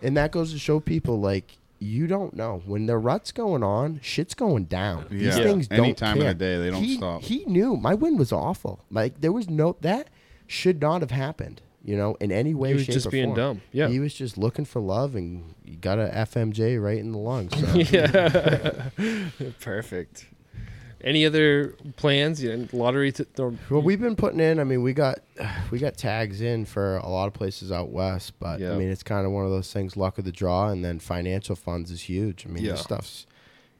and that goes to show people, like, you don't know. When the rut's going on, shit's going down. Yeah. These things don't any time care. Of the day, they don't stop. He knew. My wind was awful. Like, there was that should not have happened, in any way, shape, or form. He was just being dumb. Yeah. He was just looking for love, and you got a FMJ right in the lungs. So. Perfect. Any other plans? Lottery? We've been putting in. We got tags in for a lot of places out west, but it's kind of one of those things. Luck of the draw, and then financial funds is huge. This stuff's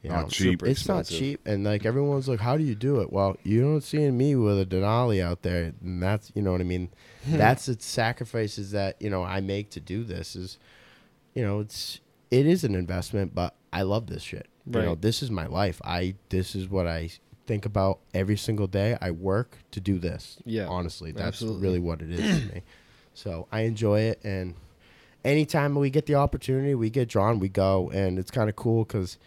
not cheap. It's expensive. Not cheap, and like everyone's like, "How do you do it?" Well, you don't see me with a Denali out there, and that's That's the sacrifices that I make to do this. Is it is an investment, but I love this shit. Right. This is my life. This is what I think about every single day. I work to do this. Yeah. Honestly, that's really what it is to me. So I enjoy it. And anytime we get the opportunity, we get drawn, we go. And it's kind of cool because,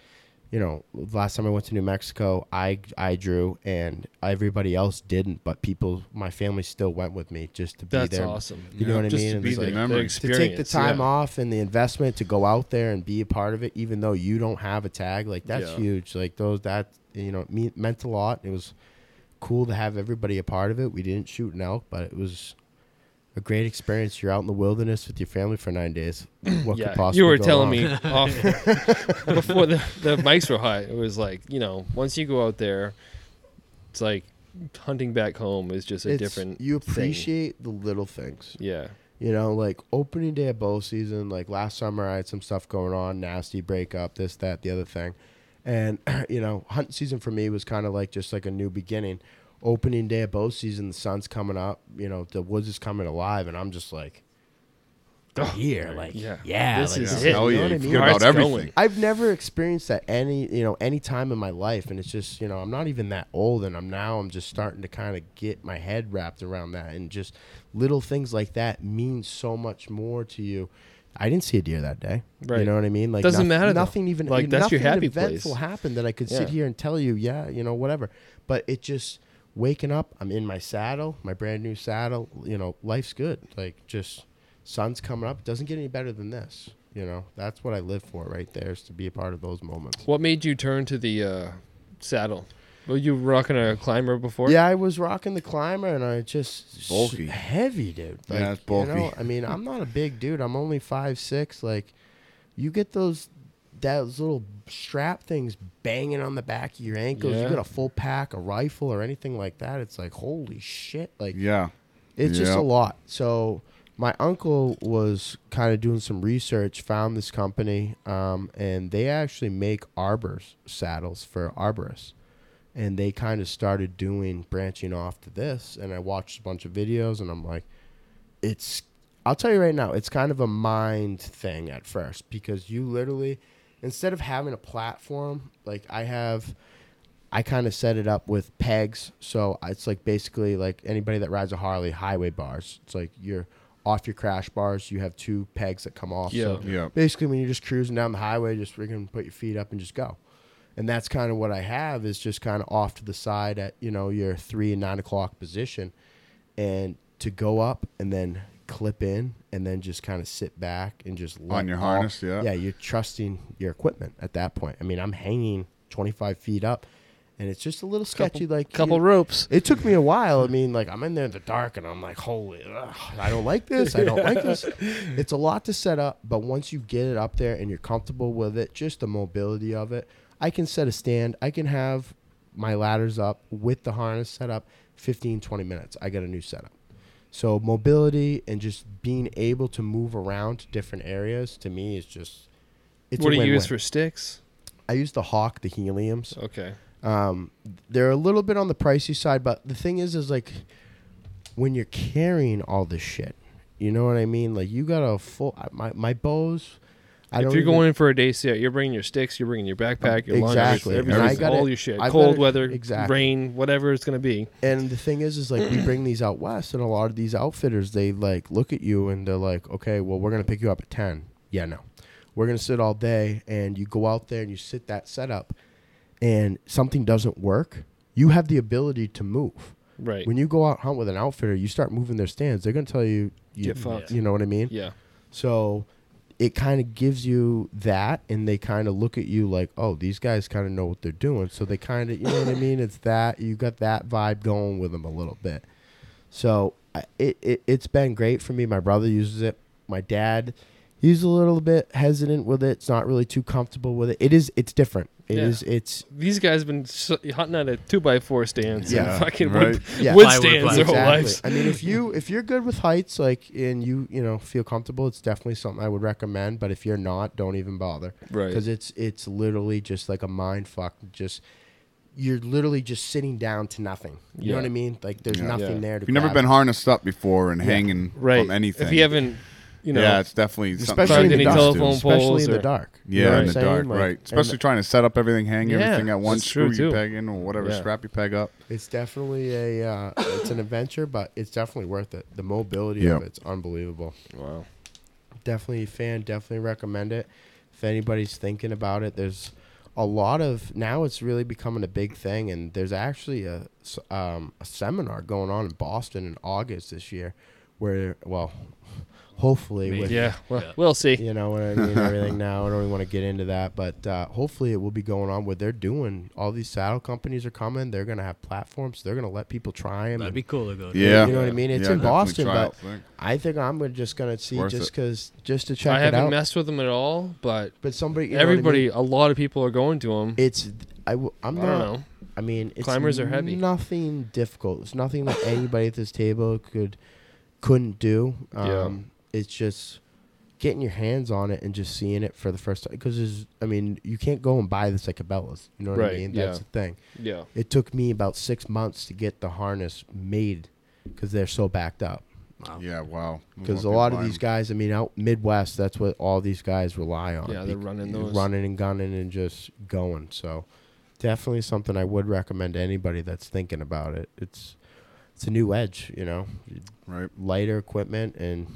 last time I went to New Mexico, I drew and everybody else didn't. But my family still went with me just to be there. That's awesome. You know what I mean? To be to take the time off and the investment to go out there and be a part of it, even though you don't have a tag. Like, that's huge. Like, it meant a lot. It was cool to have everybody a part of it. We didn't shoot an elk, but it was a great experience. You're out in the wilderness with your family for 9 days. What could possibly you were go telling wrong? Me off before the mics were hot. It was like, once you go out there, it's like hunting back home is just different. You appreciate the little things. Yeah. Like opening day of bow season. Like last summer, I had some stuff going on, nasty breakup, this, that, the other thing, and hunting season for me was kind of like just like a new beginning. Opening day of bow season, the sun's coming up, the woods is coming alive, and I'm just like, here, like, this is it. Oh, yeah, you know about everything. Going. I've never experienced that any time in my life, and it's just, I'm not even that old, and I'm just starting to kind of get my head wrapped around that, and just little things like that mean so much more to you I didn't see a deer that day. Right. You know what I mean? Like doesn't matter. Nothing though. Even like that's your happy eventful place. Happened that I could sit here and tell you, yeah, you know, whatever. But it just waking up, I'm in my saddle, my brand new saddle. You know, life's good. Like just sun's coming up. It doesn't get any better than this. You know, that's what I live for right there, is to be a part of those moments. What made you turn to the saddle? Were you rocking a climber before? Yeah, I was rocking the climber, and I just... Bulky. Heavy, dude. Like, yeah, it's bulky. You know, I mean, I'm not a big dude. I'm only 5'6". Like, you get those little strap things banging on the back of your ankles. Yeah. You get a full pack, a rifle, or anything like that. It's like, holy shit. Like, yeah. It's just a lot. So... My uncle was kind of doing some research, found this company, and they actually make arbors, saddles for arborists. And they kind of started branching off to this. And I watched a bunch of videos, and I'm like, I'll tell you right now, it's kind of a mind thing at first, because you literally, instead of having a platform, like I kind of set it up with pegs. So it's like basically like anybody that rides a Harley, highway bars. It's like you're off your crash bars, you have two pegs that come off. Yeah, so basically when you're just cruising down the highway, just freaking put your feet up and just go. And that's kind of what I have, is just kind of off to the side at, you know, your 3 and 9 o'clock position, and to go up and then clip in and then just kind of sit back and just on your harness. Yeah, you're trusting your equipment at that point. I mean, I'm hanging 25 feet up. And it's just a little sketchy, couple ropes. It took me a while. I mean, like, I'm in there in the dark, and I'm like, holy, I don't like this. I don't like this. It's a lot to set up, but once you get it up there and you're comfortable with it, just the mobility of it. I can set a stand. I can have my ladders up with the harness set up. 15, 20 minutes, I got a new setup. So mobility and just being able to move around to different areas, to me, is just, it's what a win-win. Do you use for sticks? I use the Hawk, the Heliums. Okay. They're a little bit on the pricey side, but the thing is like when you're carrying all this shit, you know what I mean? Like you got a full, my bows. If you're going in for a day set, you're bringing your sticks, you're bringing your backpack, your lunch, everything, all your shit, cold weather, rain, whatever it's going to be. And the thing is like we bring these out west, and a lot of these outfitters, they like look at you and they're like, okay, well, we're going to pick you up at 10. Yeah, no, we're going to sit all day. And you go out there and you sit that setup, and something doesn't work, you have the ability to move. Right. When you go out hunt with an outfitter, you start moving their stands, they're going to tell you, get fucked. You know what I mean? Yeah. So it kind of gives you that, and they kind of look at you like, oh, these guys kind of know what they're doing. So they kind of, you know what I mean? It's that, you got that vibe going with them a little bit. So it's been great for me. My brother uses it. My dad, he's a little bit hesitant with it. It's not really too comfortable with it. It's different. It's these guys have been hunting out of 2x4 stands and fucking wood stands their whole lives. I mean, if you're good with heights, like, and you know, feel comfortable, it's definitely something I would recommend. But if you're not, don't even bother, right? Because it's literally just like a mind fuck. Just you're literally just sitting down to nothing. You know what I mean? Like there's nothing there. If you've never been harnessed up before and hanging from anything, if you haven't. You know, it's definitely especially in the dark. Especially in the dark. Yeah, in the dark, right? Especially trying to set up everything, hang everything at once, screw your peg in or whatever, strap your peg up. It's definitely it's an adventure, but it's definitely worth it. The mobility of it's unbelievable. Wow. Definitely a fan. Definitely recommend it. If anybody's thinking about it, there's a lot of now. It's really becoming a big thing, and there's actually a seminar going on in Boston in August this year, where hopefully, we'll see. You know what I mean? Everything now, I don't even want to get into that, but hopefully it will be going on where they're doing. All these saddle companies are coming. They're going to have platforms. They're going to let people try them. That'd be cool to go to. Yeah, you know what I mean. It's in Boston, but I think I'm just going to see just to check it out. I haven't messed with them at all, but somebody, everybody, I mean? A lot of people are going to them. It's I'm not. I don't know. I mean, it's climbers are heavy. Nothing difficult. It's nothing that anybody at this table couldn't do. It's just getting your hands on it and just seeing it for the first time. Because, I mean, you can't go and buy this at Cabela's. You know what I mean? That's the thing. Yeah. It took me about 6 months to get the harness made because they're so backed up. Wow. Yeah, wow. Because a lot of these guys, I mean, out Midwest, that's what all these guys rely on. Yeah, they're running those. Running and gunning and just going. So definitely something I would recommend to anybody that's thinking about it. It's a new edge, you know? Right. Lighter equipment and...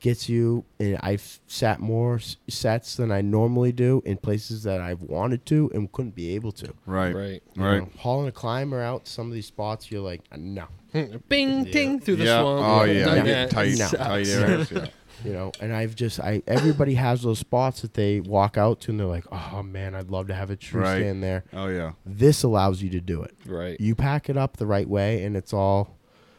gets you, and I've sat more sets than I normally do in places that I've wanted to and couldn't be able to. Right. You know, hauling a climber out some of these spots, you're like, no. Bing, ding, through the swamp. Oh, yeah. Tight areas, yeah. You know, and I've just, everybody has those spots that they walk out to and they're like, oh man, I'd love to have a tree stand there. Oh yeah. This allows you to do it. Right. You pack it up the right way and it's all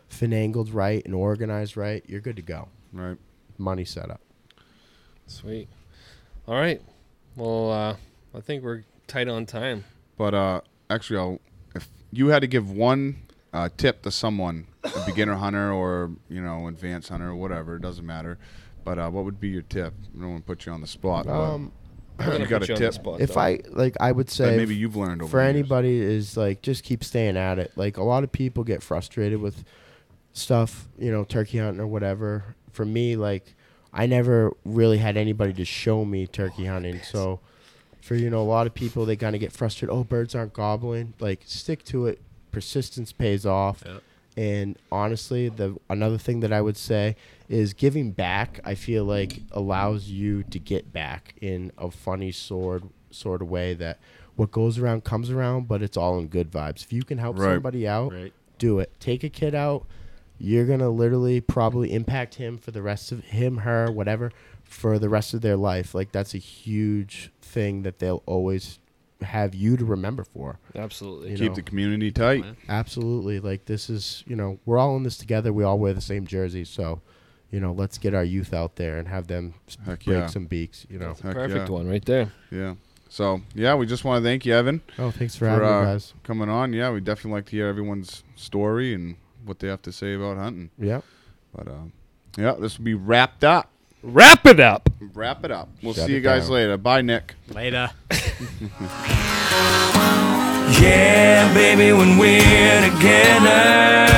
finangled right and organized right. You're good to go. Right. Money set up. Sweet. All right. Well, I think we're tight on time. But actually, if you had to give one tip to someone, a beginner hunter or, you know, advanced hunter or whatever, it doesn't matter. But what would be your tip? I don't want to put you on the spot. You got a tip? I would say, maybe you've learned over for anybody is like just keep staying at it. Like a lot of people get frustrated with stuff, you know, turkey hunting or whatever. For me, like I never really had anybody to show me turkey hunting. So for, you know, a lot of people, they kind of get frustrated. Oh, birds aren't gobbling. Like stick to it. Persistence pays off. Yep. And honestly, another thing that I would say is giving back, I feel like, allows you to get back in a funny sort of way that what goes around comes around, but it's all in good vibes. If you can help somebody out, do it. Take a kid out. You're going to literally probably impact him for the rest of her, whatever, for the rest of their life. Like, that's a huge thing that they'll always have you to remember for. Absolutely. Keep the community tight. Absolutely. Like, this is, you know, we're all in this together. We all wear the same jersey. So, you know, let's get our youth out there and have them break some beaks, you know. That's a perfect one right there. Yeah. So, yeah, we just want to thank you, Evan. Oh, thanks for having me, guys. Coming on. Yeah, we definitely like to hear everyone's story and what they have to say about hunting. Yeah. But, yeah, this will be wrapped up. Wrap it up. We'll see you guys later. Bye, Nick. Later. Yeah, baby, when we're together,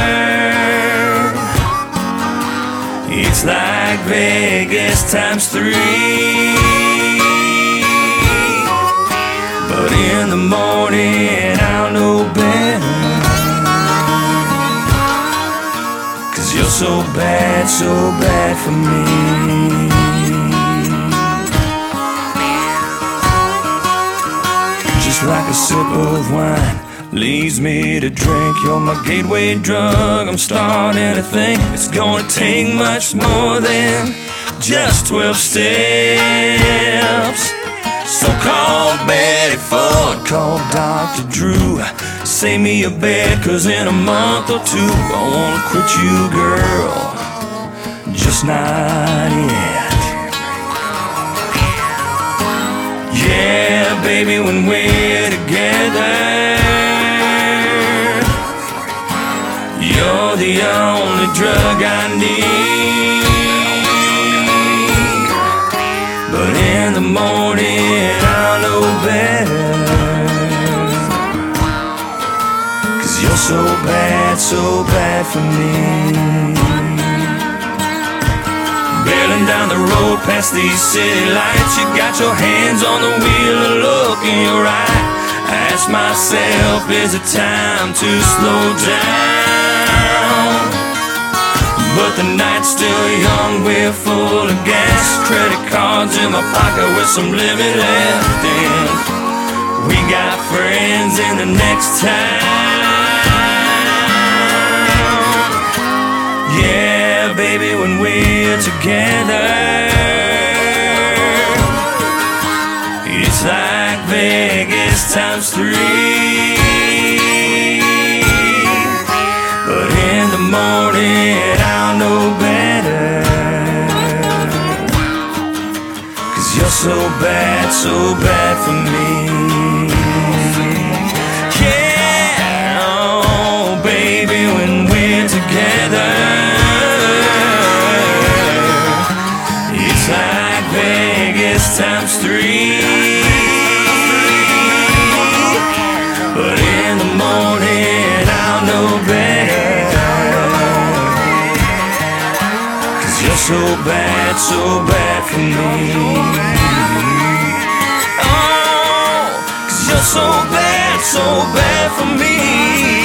it's like Vegas times 3. But in the morning, I'll know better. 'Cause you're so bad for me. Like a sip of wine leads me to drink. You're my gateway drug. I'm starting to think it's gonna take much more than just 12 steps. So call Betty Ford, call Dr. Drew. Save me a bed, 'cause in a month or two I wanna quit you, girl. Just not yet. Yeah, baby, when we're together, you're the only drug I need. But in the morning, I'll know better. 'Cause you're so bad for me. Bailing down the road past these city lights, you got your hands on the wheel, a look in your eye. I ask myself, is it time to slow down? But the night's still young, we're full of gas. Credit cards in my pocket with some limit left in. We got friends in the next town. Yeah, baby, when we're together, it's like Vegas times 3. But in the morning, I'll know better. 'Cause you're so bad for me. Yeah, oh, baby, when we're together, times 3. But in the morning, I'll know better. 'Cause you're so bad for me. Oh, 'cause you're so bad for me.